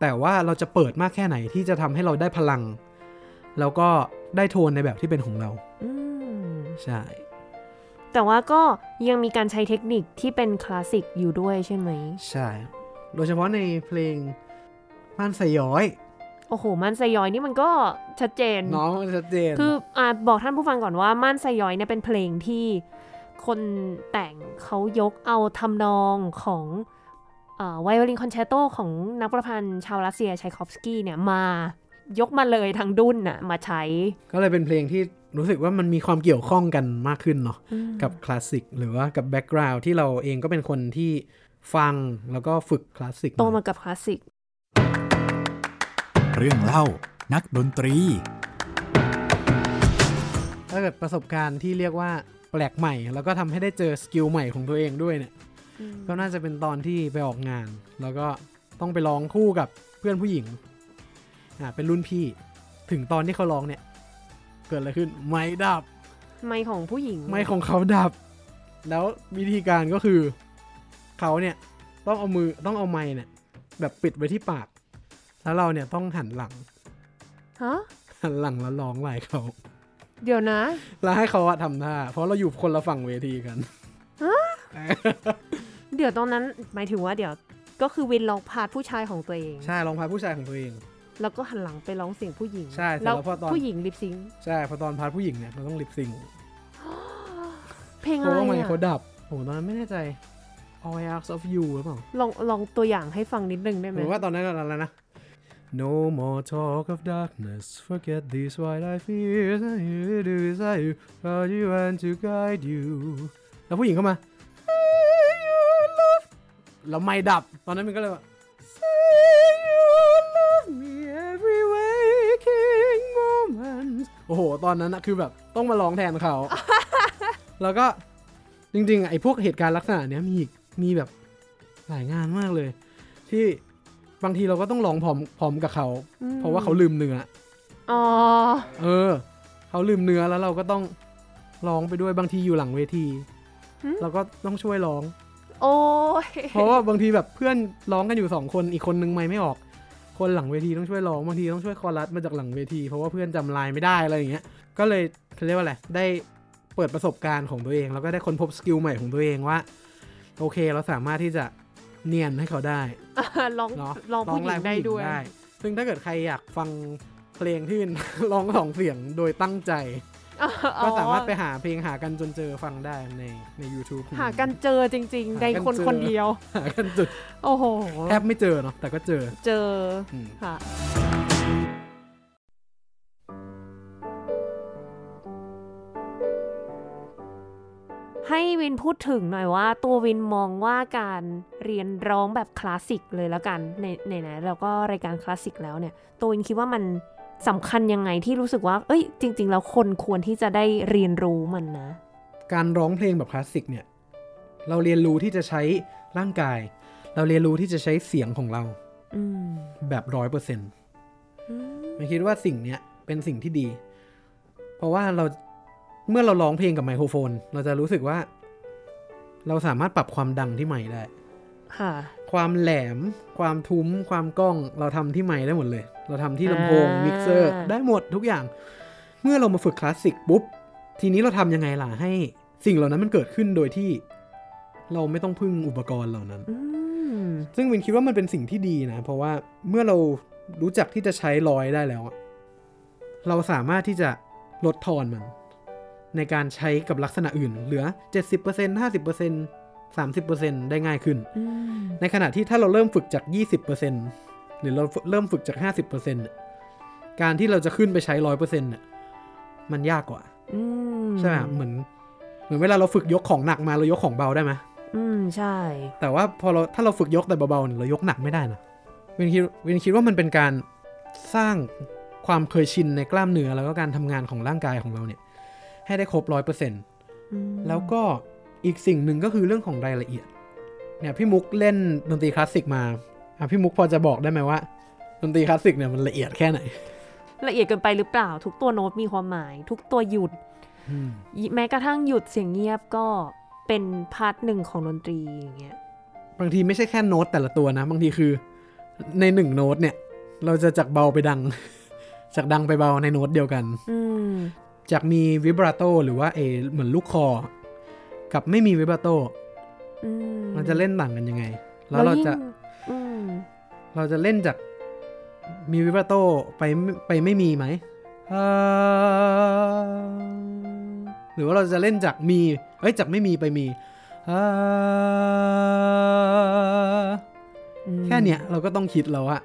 แต่ว่าเราจะเปิดมากแค่ไหนที่จะทำให้เราได้พลังแล้วก็ได้โทนในแบบที่เป็นของเราใช่แต่ว่าก็ยังมีการใช้เทคนิคที่เป็นคลาสสิกอยู่ด้วยใช่ไหมใช่โดยเฉพาะในเพลงม่านสยอยโอ้โหม่านสยอยนี่มันก็ชัดเจนเนาะชัดเจนคืออ่ะบอกท่านผู้ฟังก่อนว่าม่านสยอยเนี่ยเป็นเพลงที่คนแต่งเขายกเอาทำนองของเอ่อไวโอลินคอนแชร์โตของนักประพันธ์ชาวรัสเซียไชคอฟสกี้เนี่ยมายกมาเลยทางดุนน่ะมาใช้ก็เลยเป็นเพลงที่รู้สึกว่ามันมีความเกี่ยวข้องกันมากขึ้นเนาะกับคลาสสิกหรือว่ากับแบ็กกราวด์ที่เราเองก็เป็นคนที่ฟังแล้วก็ฝึกคลาสสิกโตมากับคลาสสิกเรื่องเล่านักดนตรีถ้าเกิดประสบการณ์ที่เรียกว่าแปลกใหม่แล้วก็ทำให้ได้เจอสกิลใหม่ของตัวเองด้วยเนี่ยก็น่าจะเป็นตอนที่ไปออกงานแล้วก็ต้องไปร้องคู่กับเพื่อนผู้หญิงอ่าเป็นรุ่นพี่ถึงตอนที่เขาร้องเนี่ยเกิดอะไรขึ้นไมค์ดับไมค์ของผู้หญิงไมค์ของเขาดับแล้ววิธีการก็คือเขาเนี่ยต้องเอามือต้องเอาไมค์เนี่ยแบบปิดไว้ที่ปากแล้วเราเนี่ยต้องหันหลังฮะหันหลังแล้วร้องไล่เขาเดี๋ยวนะแล้วให้เขาอะทำท่าเพราะเราอยู่คนละฝั่งเวทีกันฮะ เดี๋ยวตอนนั้นหมายถึงว่าเดี๋ยวก็คือวินร้องพาร์ทผู้ชายของตัวเองใช่ร้องพาร์ทผู้ชายของตัวเองแล้วก็หันหลังไปร้องเสียงผู้หญิงใช่แล้วผู้หญิงลิปซิงค์ใช่พอตอนพาร์ทผู้หญิงเนี่ยเราต้องลิปซิงค์เพลงอะไรอ่ะเพราะว่ามันเขาดับผมตอนนั้นไม่แน่ใจ Ayalas of You หรือเปล่าลองลองตัวอย่างให้ฟังนิดนึงได้ไหมผมว่าตอนนั้นอะไรนะ No more talk of darkness forget these white eyed fears I will do as I will you and to guide you แล้วผู้หญิงเข้ามาแล้วไม่ดับตอนนั้นมันก็เลยว่าโอ้โหตอนนั้นนะคือแบบต้องมาร้องแทนเขา แล้วก็จริงๆไอ้พวกเหตุการณ์ลักษณะเนี้ยมีอีกมีแบบหลายงานมากเลยที่บางทีเราก็ต้องร้องพร้อมพร้อมกับเขาเพราะว่าเขาลืมเนื้ออ๋อเออเขาลืมเนื้อแล้วเราก็ต้องร้องไปด้วยบางทีอยู่หลังเวที เราก็ต้องช่วยร้องโอ้ยเพราะว่าบางทีแบบเพื่อนร้องกันอยู่สองคนอีกคนนึงไมค์ไม่ออกคนหลังเวทีต้องช่วยร้องบางทีต้องช่วยคอรัสมาจากหลังเวทีเพราะว่าเพื่อนจำลายไม่ได้อะไรอย่างเงี้ยก็เลยเขาเรียกว่าอะไรได้เปิดประสบการณ์ของตัวเองแล้วก็ได้ค้นพบสกิลใหม่ของตัวเองว่าโอเคเราสามารถที่จะเนียนให้เขาได้ร้องร้องผู้หญิงได้ด้วยซึ่งถ้าเกิดใครอยากฟังเพลงที่เป็นร้องสองเสียงโดยตั้งใจก็สามารถไปหาเพลงหากันจนเจอฟังได้ในใน YouTube หากันเจอจริงๆในคนคนเดียวหากันจุดโอ้โหแทบไม่เจอเนาะแต่ก็เจอเจอค่ะให้วินพูดถึงหน่อยว่าตัววินมองว่าการเรียนร้องแบบคลาสสิกเลยแล้วกันในไหนๆแล้วก็รายการคลาสสิกแล้วเนี่ยตัววินคิดว่ามันสำคัญยังไงที่รู้สึกว่าเอ้ยจริงๆแล้วคนควรที่จะได้เรียนรู้มันนะการร้องเพลงแบบคลาสสิกเนี่ยเราเรียนรู้ที่จะใช้ร่างกายเราเรียนรู้ที่จะใช้เสียงของเราแบบ ร้อยเปอร์เซ็นต์ ผมคิดว่าสิ่งเนี้ยเป็นสิ่งที่ดีเพราะว่าเราเมื่อเราร้องเพลงกับไมโครโฟนเราจะรู้สึกว่าเราสามารถปรับความดังที่ไมค์ได้ค่ะความแหลมความทุ้มความก้องเราทำที่ไมค์ได้หมดเลยเราทำที่ลำโพงมิกเซอร์ได้หมดทุกอย่างเมื่อเรามาฝึกคลาสสิกปุ๊บทีนี้เราทำยังไงล่ะให้สิ่งเหล่านั้นมันเกิดขึ้นโดยที่เราไม่ต้องพึ่งอุปกรณ์เหล่านั้นซึ่งวินคิดว่ามันเป็นสิ่งที่ดีนะเพราะว่าเมื่อเรารู้จักที่จะใช้ร้อยได้แล้วเราสามารถที่จะลดทอนมันในการใช้กับลักษณะอื่นเหลือ เจ็ดสิบเปอร์เซ็นต์ ห้าสิบเปอร์เซ็นต์ สามสิบเปอร์เซ็นต์ ได้ง่ายขึ้นในขณะที่ถ้าเราเริ่มฝึกจาก ยี่สิบเปอร์เซ็นต์ หรือเราเริ่มฝึกจาก ห้าสิบเปอร์เซ็นต์ การที่เราจะขึ้นไปใช้ ร้อยเปอร์เซ็นต์ น่ะมันยากกว่าใช่ไหมเหมือนเหมือนเวลาเราฝึกยกของหนักมาเรายกของเบาได้ไหมอืมใช่แต่ว่าพอเราถ้าเราฝึกยกแต่เบาๆเนี่ยเรายกหนักไม่ได้นะวินคิดวินคิดว่ามันเป็นการสร้างความเคยชินในกล้ามเนื้อแล้วก็การทำงานของร่างกายของเราเนี่ยให้ได้ครบ ร้อยเปอร์เซ็นต์ แล้วก็อีกสิ่งหนึ่งก็คือเรื่องของรายละเอียดเนี่ยพี่มุกเล่นดนตรีคลาสสิกมาอ่ะพี่มุกพอจะบอกได้ไหมว่าดนตรีคลาสสิกเนี่ยมันละเอียดแค่ไหนละเอียดเกินไปหรือเปล่าทุกตัวโน้ตมีความหมายทุกตัวหยุดแม้กระทั่งหยุดเสียงเงียบก็เป็นพาร์ทหนึ่งของดนตรีอย่างเงี้ยบางทีไม่ใช่แค่โน้ตแต่ละตัวนะบางทีคือในหนึ่งโน้ตเนี่ยเราจะจากเบาไปดังจากดังไปเบาในโน้ตเดียวกันจากมีวิบราโตหรือว่าเอเหมือนลูกคอกับไม่มีวิบราโตเราจะเล่นต่างกันยังไงแล้วเราจะเราจะเล่นจากมีวิบราโตไปไปไม่มีไหมหรือว่าเราจะเล่นจากมีเอ้ยจากไม่มีไปมีแค่เนี้ยเราก็ต้องคิดแล้วว่า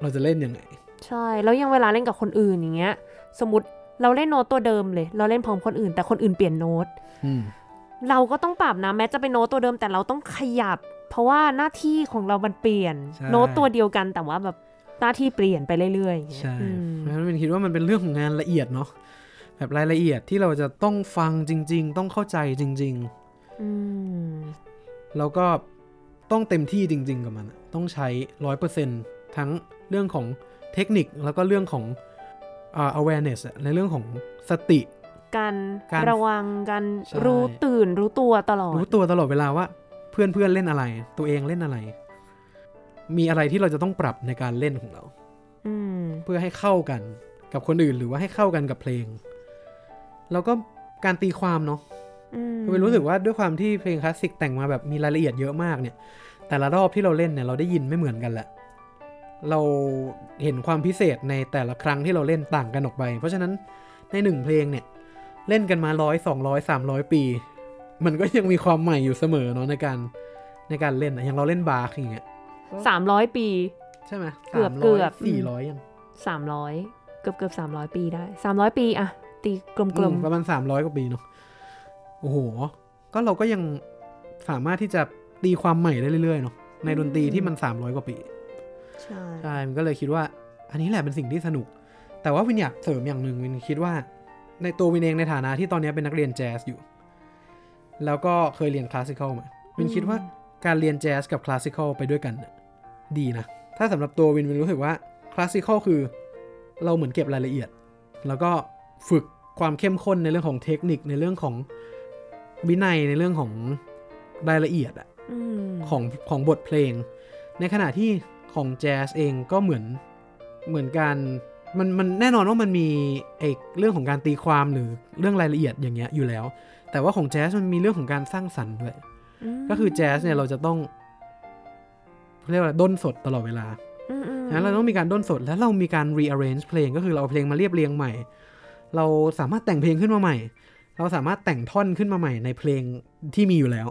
เราจะเล่นยังไงใช่แล้วยังเวลาเล่นกับคนอื่นอย่างเงี้ยสมมติเราเล่นโน้ตตัวเดิมเลยเราเล่นพร้อมคนอื่นแต่คนอื่นเปลี่ยนโน้ตเราก็ต้องปรับนะแม้จะเป็นโน้ตตัวเดิมแต่เราต้องขยับเพราะว่าหน้าที่ของเรามันเปลี่ยนโน้ตตัวเดียวกันแต่ว่าแบบหน้าที่เปลี่ยนไปเรื่อยๆใช่เพราะฉะนั้นผมคิดว่ามันเป็นเรื่องของงานละเอียดเนาะแบบรายละเอียดที่เราจะต้องฟังจริงๆต้องเข้าใจจริงๆแล้วก็ต้องเต็มที่จริงๆกับมันต้องใช้ ร้อยเปอร์เซ็นต์ ทั้งเรื่องของเทคนิคแล้วก็เรื่องของUh, awareness ในเรื่องของสติการระวังการรู้ตื่นรู้ตัวตลอดรู้ตัวตลอดเวลาว่าเพื่อนเพื่อนเล่นอะไรตัวเองเล่นอะไรมีอะไรที่เราจะต้องปรับในการเล่นของเราเพื่อให้เข้ากันกับคนอื่นหรือว่าให้เข้ากันกับเพลงแล้วก็การตีความเนาะก็เป็นรู้สึกว่าด้วยความที่เพลงคลาสสิกแต่งมาแบบมีรายละเอียดเยอะมากเนี่ยแต่ละรอบที่เราเล่นเนี่ยเราได้ยินไม่เหมือนกันแหละเราเห็นความพิเศษในแต่ละครั้งที่เราเล่นต่างกันออกไปเพราะฉะนั้นในหนึ่งเพลงเนี่ยเล่นกันมาหนึ่งร้อย สองร้อย สามร้อยปีมันก็ยังมีความใหม่อยู่เสมอเนาะในการในการเล่นอย่างเราเล่นบาร์อย่างเงี้ยสามร้อยปีใช่ไหมเกือบเกือบสี่ร้อยยังสามร้อยเกือบเกือบสามร้อยปีได้สามร้อยปีอะตีกลมๆประมาณสามร้อยกว่าปีเนาะโอ้โหก็เราก็ยังสามารถที่จะตีความใหม่ได้เรื่อยๆเนาะในดนตรีที่มันสามร้อยกว่าปีใช่ใช่มันก็เลยคิดว่าอันนี้แหละเป็นสิ่งที่สนุกแต่ว่าวินอยากเสริมอย่างหนึ่งวินคิดว่าในตัววินเองในฐานะที่ตอนนี้เป็นนักเรียนแจ๊สอยู่แล้วก็เคยเรียนคลาสสิคอลมาวินคิดว่าการเรียนแจ๊สกับคลาสสิคอลไปด้วยกันดีนะถ้าสำหรับตัววินวินรู้สึกว่าคลาสสิคอลคือเราเหมือนเก็บรายละเอียดแล้วก็ฝึกความเข้มข้นในเรื่องของเทคนิคในเรื่องของ วินัยในเรื่องของรายละเอียดอะของของบทเพลงในขณะที่ของแจ๊สเองก็เหมือนเหมือนกันมันมันแน่นอนว่ามันมีไอ้เรื่องของการตีความหรือเรื่องรายละเอียดอย่างเงี้ยอยู่แล้วแต่ว่าของแจ๊สมันมีเรื่องของการสร้างสรรค์ด้วยก็คือแจ๊สเนี่ยเราจะต้องเรียกว่าด้นสดตลอดเวลาฉะนั้นเราต้องมีการด้นสดแล้วเรามีการ rearrange เพลงก็คือเราเอาเพลงมาเรียบเรียงใหม่เราสามารถแต่งเพลงขึ้นมาใหม่เราสามารถแต่งท่อนขึ้นมาใหม่ในเพลงที่มีอยู่แล้ว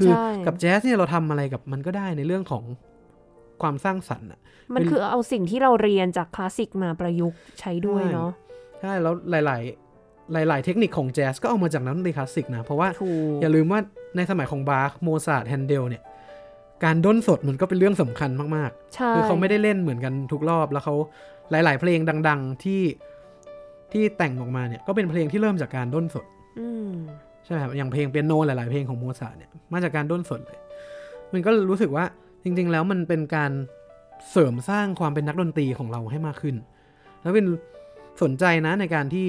คือกับแจ๊สเนี่ยเราทำอะไรกับมันก็ได้ในเรื่องของความสร้างสรรค์มันคือเอาสิ่งที่เราเรียนจากคลาสสิกมาประยุกต์ใช้ด้วยเนาะใช่แล้วหลายๆหลายๆเทคนิคของแจ๊สก็เอามาจากนักดนตรีคลาสสิกนะเพราะว่าอย่าลืมว่าในสมัยของบาคโมซาร์ทแฮนเดลเนี่ยการด้นสดมันก็เป็นเรื่องสำคัญมากๆคือเขาไม่ได้เล่นเหมือนกันทุกรอบแล้วเขาหลายๆเพลงดังๆที่ที่แต่งออกมาเนี่ยก็เป็นเพลงที่เริ่มจากการด้นสดใช่ไหมครับอย่างเพลงเปียโนหลายๆเพลงของโมซาร์ทเนี่ยมาจากการด้นสดเลยมันก็รู้สึกว่าจริงๆแล้วมันเป็นการเสริมสร้างความเป็นนักดนตรีของเราให้มากขึ้นแล้วเป็นสนใจนะในการที่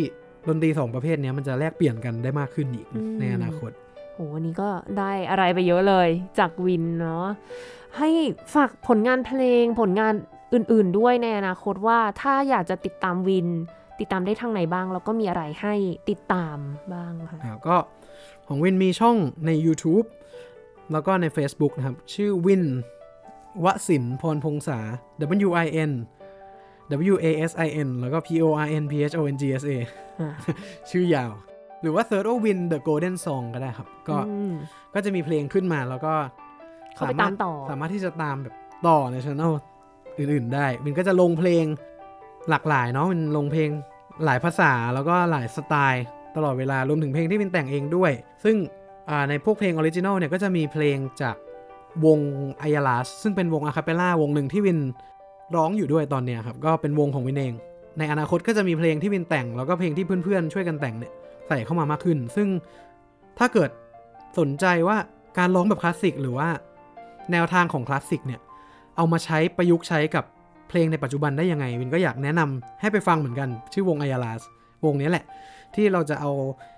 ดนตรีสองประเภทนี้มันจะแลกเปลี่ยนกันได้มากขึ้นอีกในอนาคตโหวันนี้ก็ได้อะไรไปเยอะเลยจากวินเนาะให้ฝากผลงานเพลงผลงานอื่นๆด้วยในอนาคตว่าถ้าอยากจะติดตามวินติดตามได้ทางไหนบ้างแล้วก็มีอะไรให้ติดตามบ้างค่ะก็ของวินมีช่องใน YouTube แล้วก็ใน Facebook นะครับชื่อวินวสินพรพงษา W I N W A S I N แล้วก็ P O R N P H O N G S A ชื่อยาวหรือว่า Third O Win The Golden Song ก็ได้ครับก็ก็จะมีเพลงขึ้นมาแล้วก็เข้าไปตามต่อสามารถที่จะตามแบบต่อใน channel อื่นๆได้มันก็จะลงเพลงหลากหลายเนาะมันลงเพลงหลายภาษาแล้วก็หลายสไตล์ตลอดเวลารวมถึงเพลงที่เป็นแต่งเองด้วยซึ่งในพวกเพลง Original เนี่ยก็จะมีเพลงจากวง Ayalas ซึ่งเป็นวงอะคาเปลล่าวงหนึ่งที่วินร้องอยู่ด้วยตอนเนี้ยครับก็เป็นวงของวินเองในอนาคตก็จะมีเพลงที่วินแต่งแล้วก็เพลงที่เพื่อนๆช่วยกันแต่งเนี่ยใส่เข้ามามากขึ้นซึ่งถ้าเกิดสนใจว่าการร้องแบบคลาสสิกหรือว่าแนวทางของคลาสสิกเนี่ยเอามาใช้ประยุกต์ใช้กับเพลงในปัจจุบันได้ยังไงวินก็อยากแนะนำให้ไปฟังเหมือนกันชื่อวง Ayalas วงนี้แหละที่เราจะเอา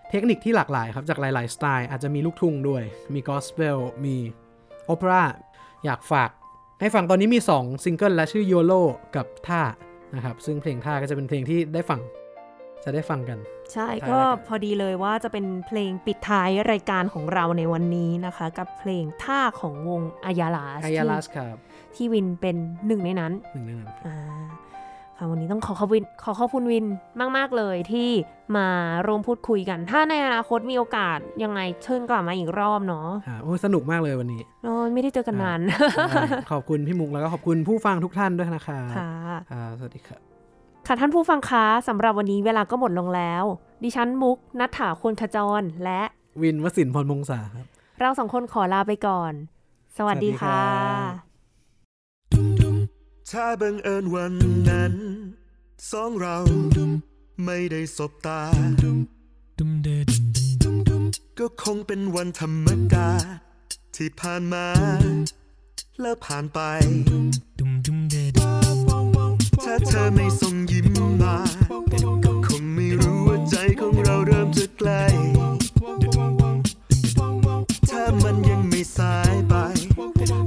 เทคนิคที่หลากหลายครับจากหลายๆสไตล์อาจจะมีลูกทุ่งด้วยมีกอสเปลมีโอเปร่าอยากฝากให้ฟังตอนนี้มีสองซิงเกิลและชื่อ โยโล่ กับท่านะครับซึ่งเพลงท่าก็จะเป็นเพลงที่ได้ฟังจะได้ฟังกันใช่ก็พอดีเลยว่าจะเป็นเพลงปิดท้ายรายการของเราในวันนี้นะคะกับเพลงท่าของวง Ayalas Ayalas ครับที่วินเป็นหนึ่งในนั้นหนึ่งในนั้นอ่าค่ะวันนี้ต้องขอขอบวินขอขอบคุณวินมากๆเลยที่มาร่วมพูดคุยกันถ้าในอนาคตมีโอกาสยังไงเชิญกลับมาอีกรอบเนาะโอ้สนุกมากเลยวันนี้อ๋อไม่ได้เจอกันนานขอบคุณพี่มุกแล้วก็ขอบคุณผู้ฟังทุกท่านด้วยนะคะค่ะสวัสดีค่ะค่ะท่านผู้ฟังคะสำหรับวันนี้เวลาก็หมดลงแล้วดิฉันมุกณัฐฐาควรขจรและวินวสินทร์พรมงษาครับเราสองคนขอลาไปก่อนสวัสดีค่ะถ้าบังเอิญวันนั้นสองเราไม่ได้สบตาก็คงเป็นวันธรรมดาที่ผ่านมาและผ่านไปถ้าเธอไม่ส่งยิ้มมาก็คงไม่รู้ว่าใจของเราเริ่มจะไกลถ้ามันยังไม่สายไป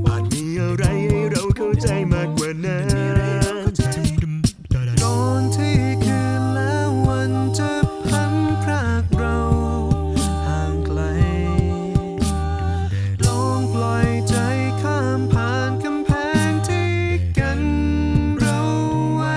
อาจมีอะไรให้เราเข้าใจมากกว่านั้นตอนที่คืนแล้ววันจะพันพรากเราห่างไกลลองปล่อยใจข้ามผ่านกำแพงที่กั้นเราไว้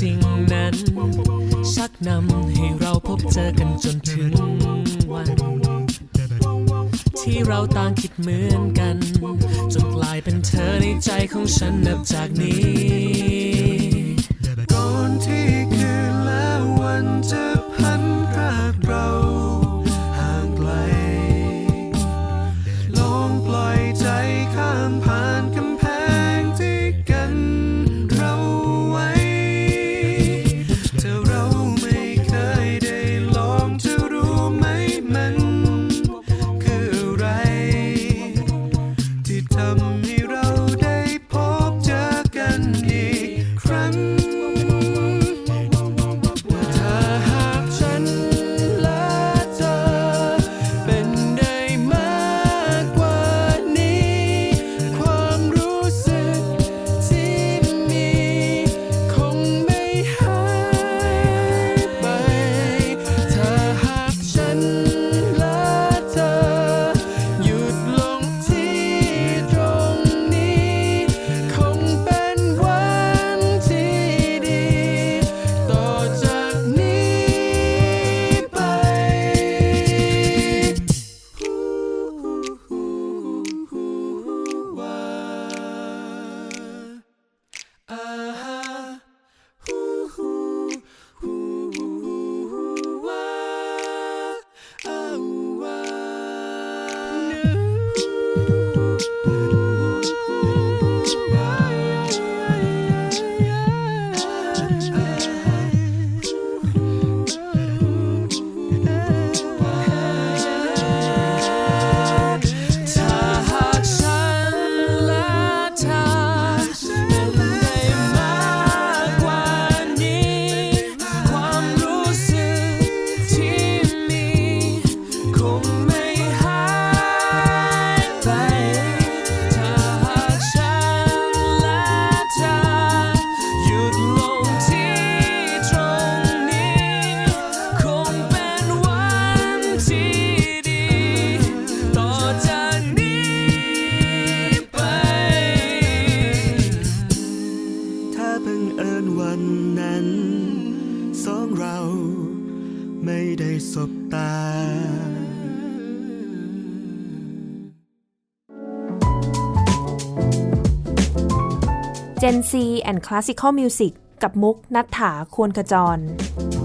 จริงนั้นชักนำให้เราพบเจอกันจนถึงวันที่เราต่างคิดเหมือนกันจนกลายเป็นเธอในใจของฉันนับจากนี้ก่อนที่คืนและวันจะพันพรากเราห่างไกลลองปล่อยใจข้ามผ่านกำแพงที่กันเราไว้ถ้าเราไม่เคยได้ลองจะรู้ไหมมันคืออะไรที่ทำให้เราได้พบเจอกันอีกครั้งGen Z and Classical Music กับมุกณัฐฐา ควรขจร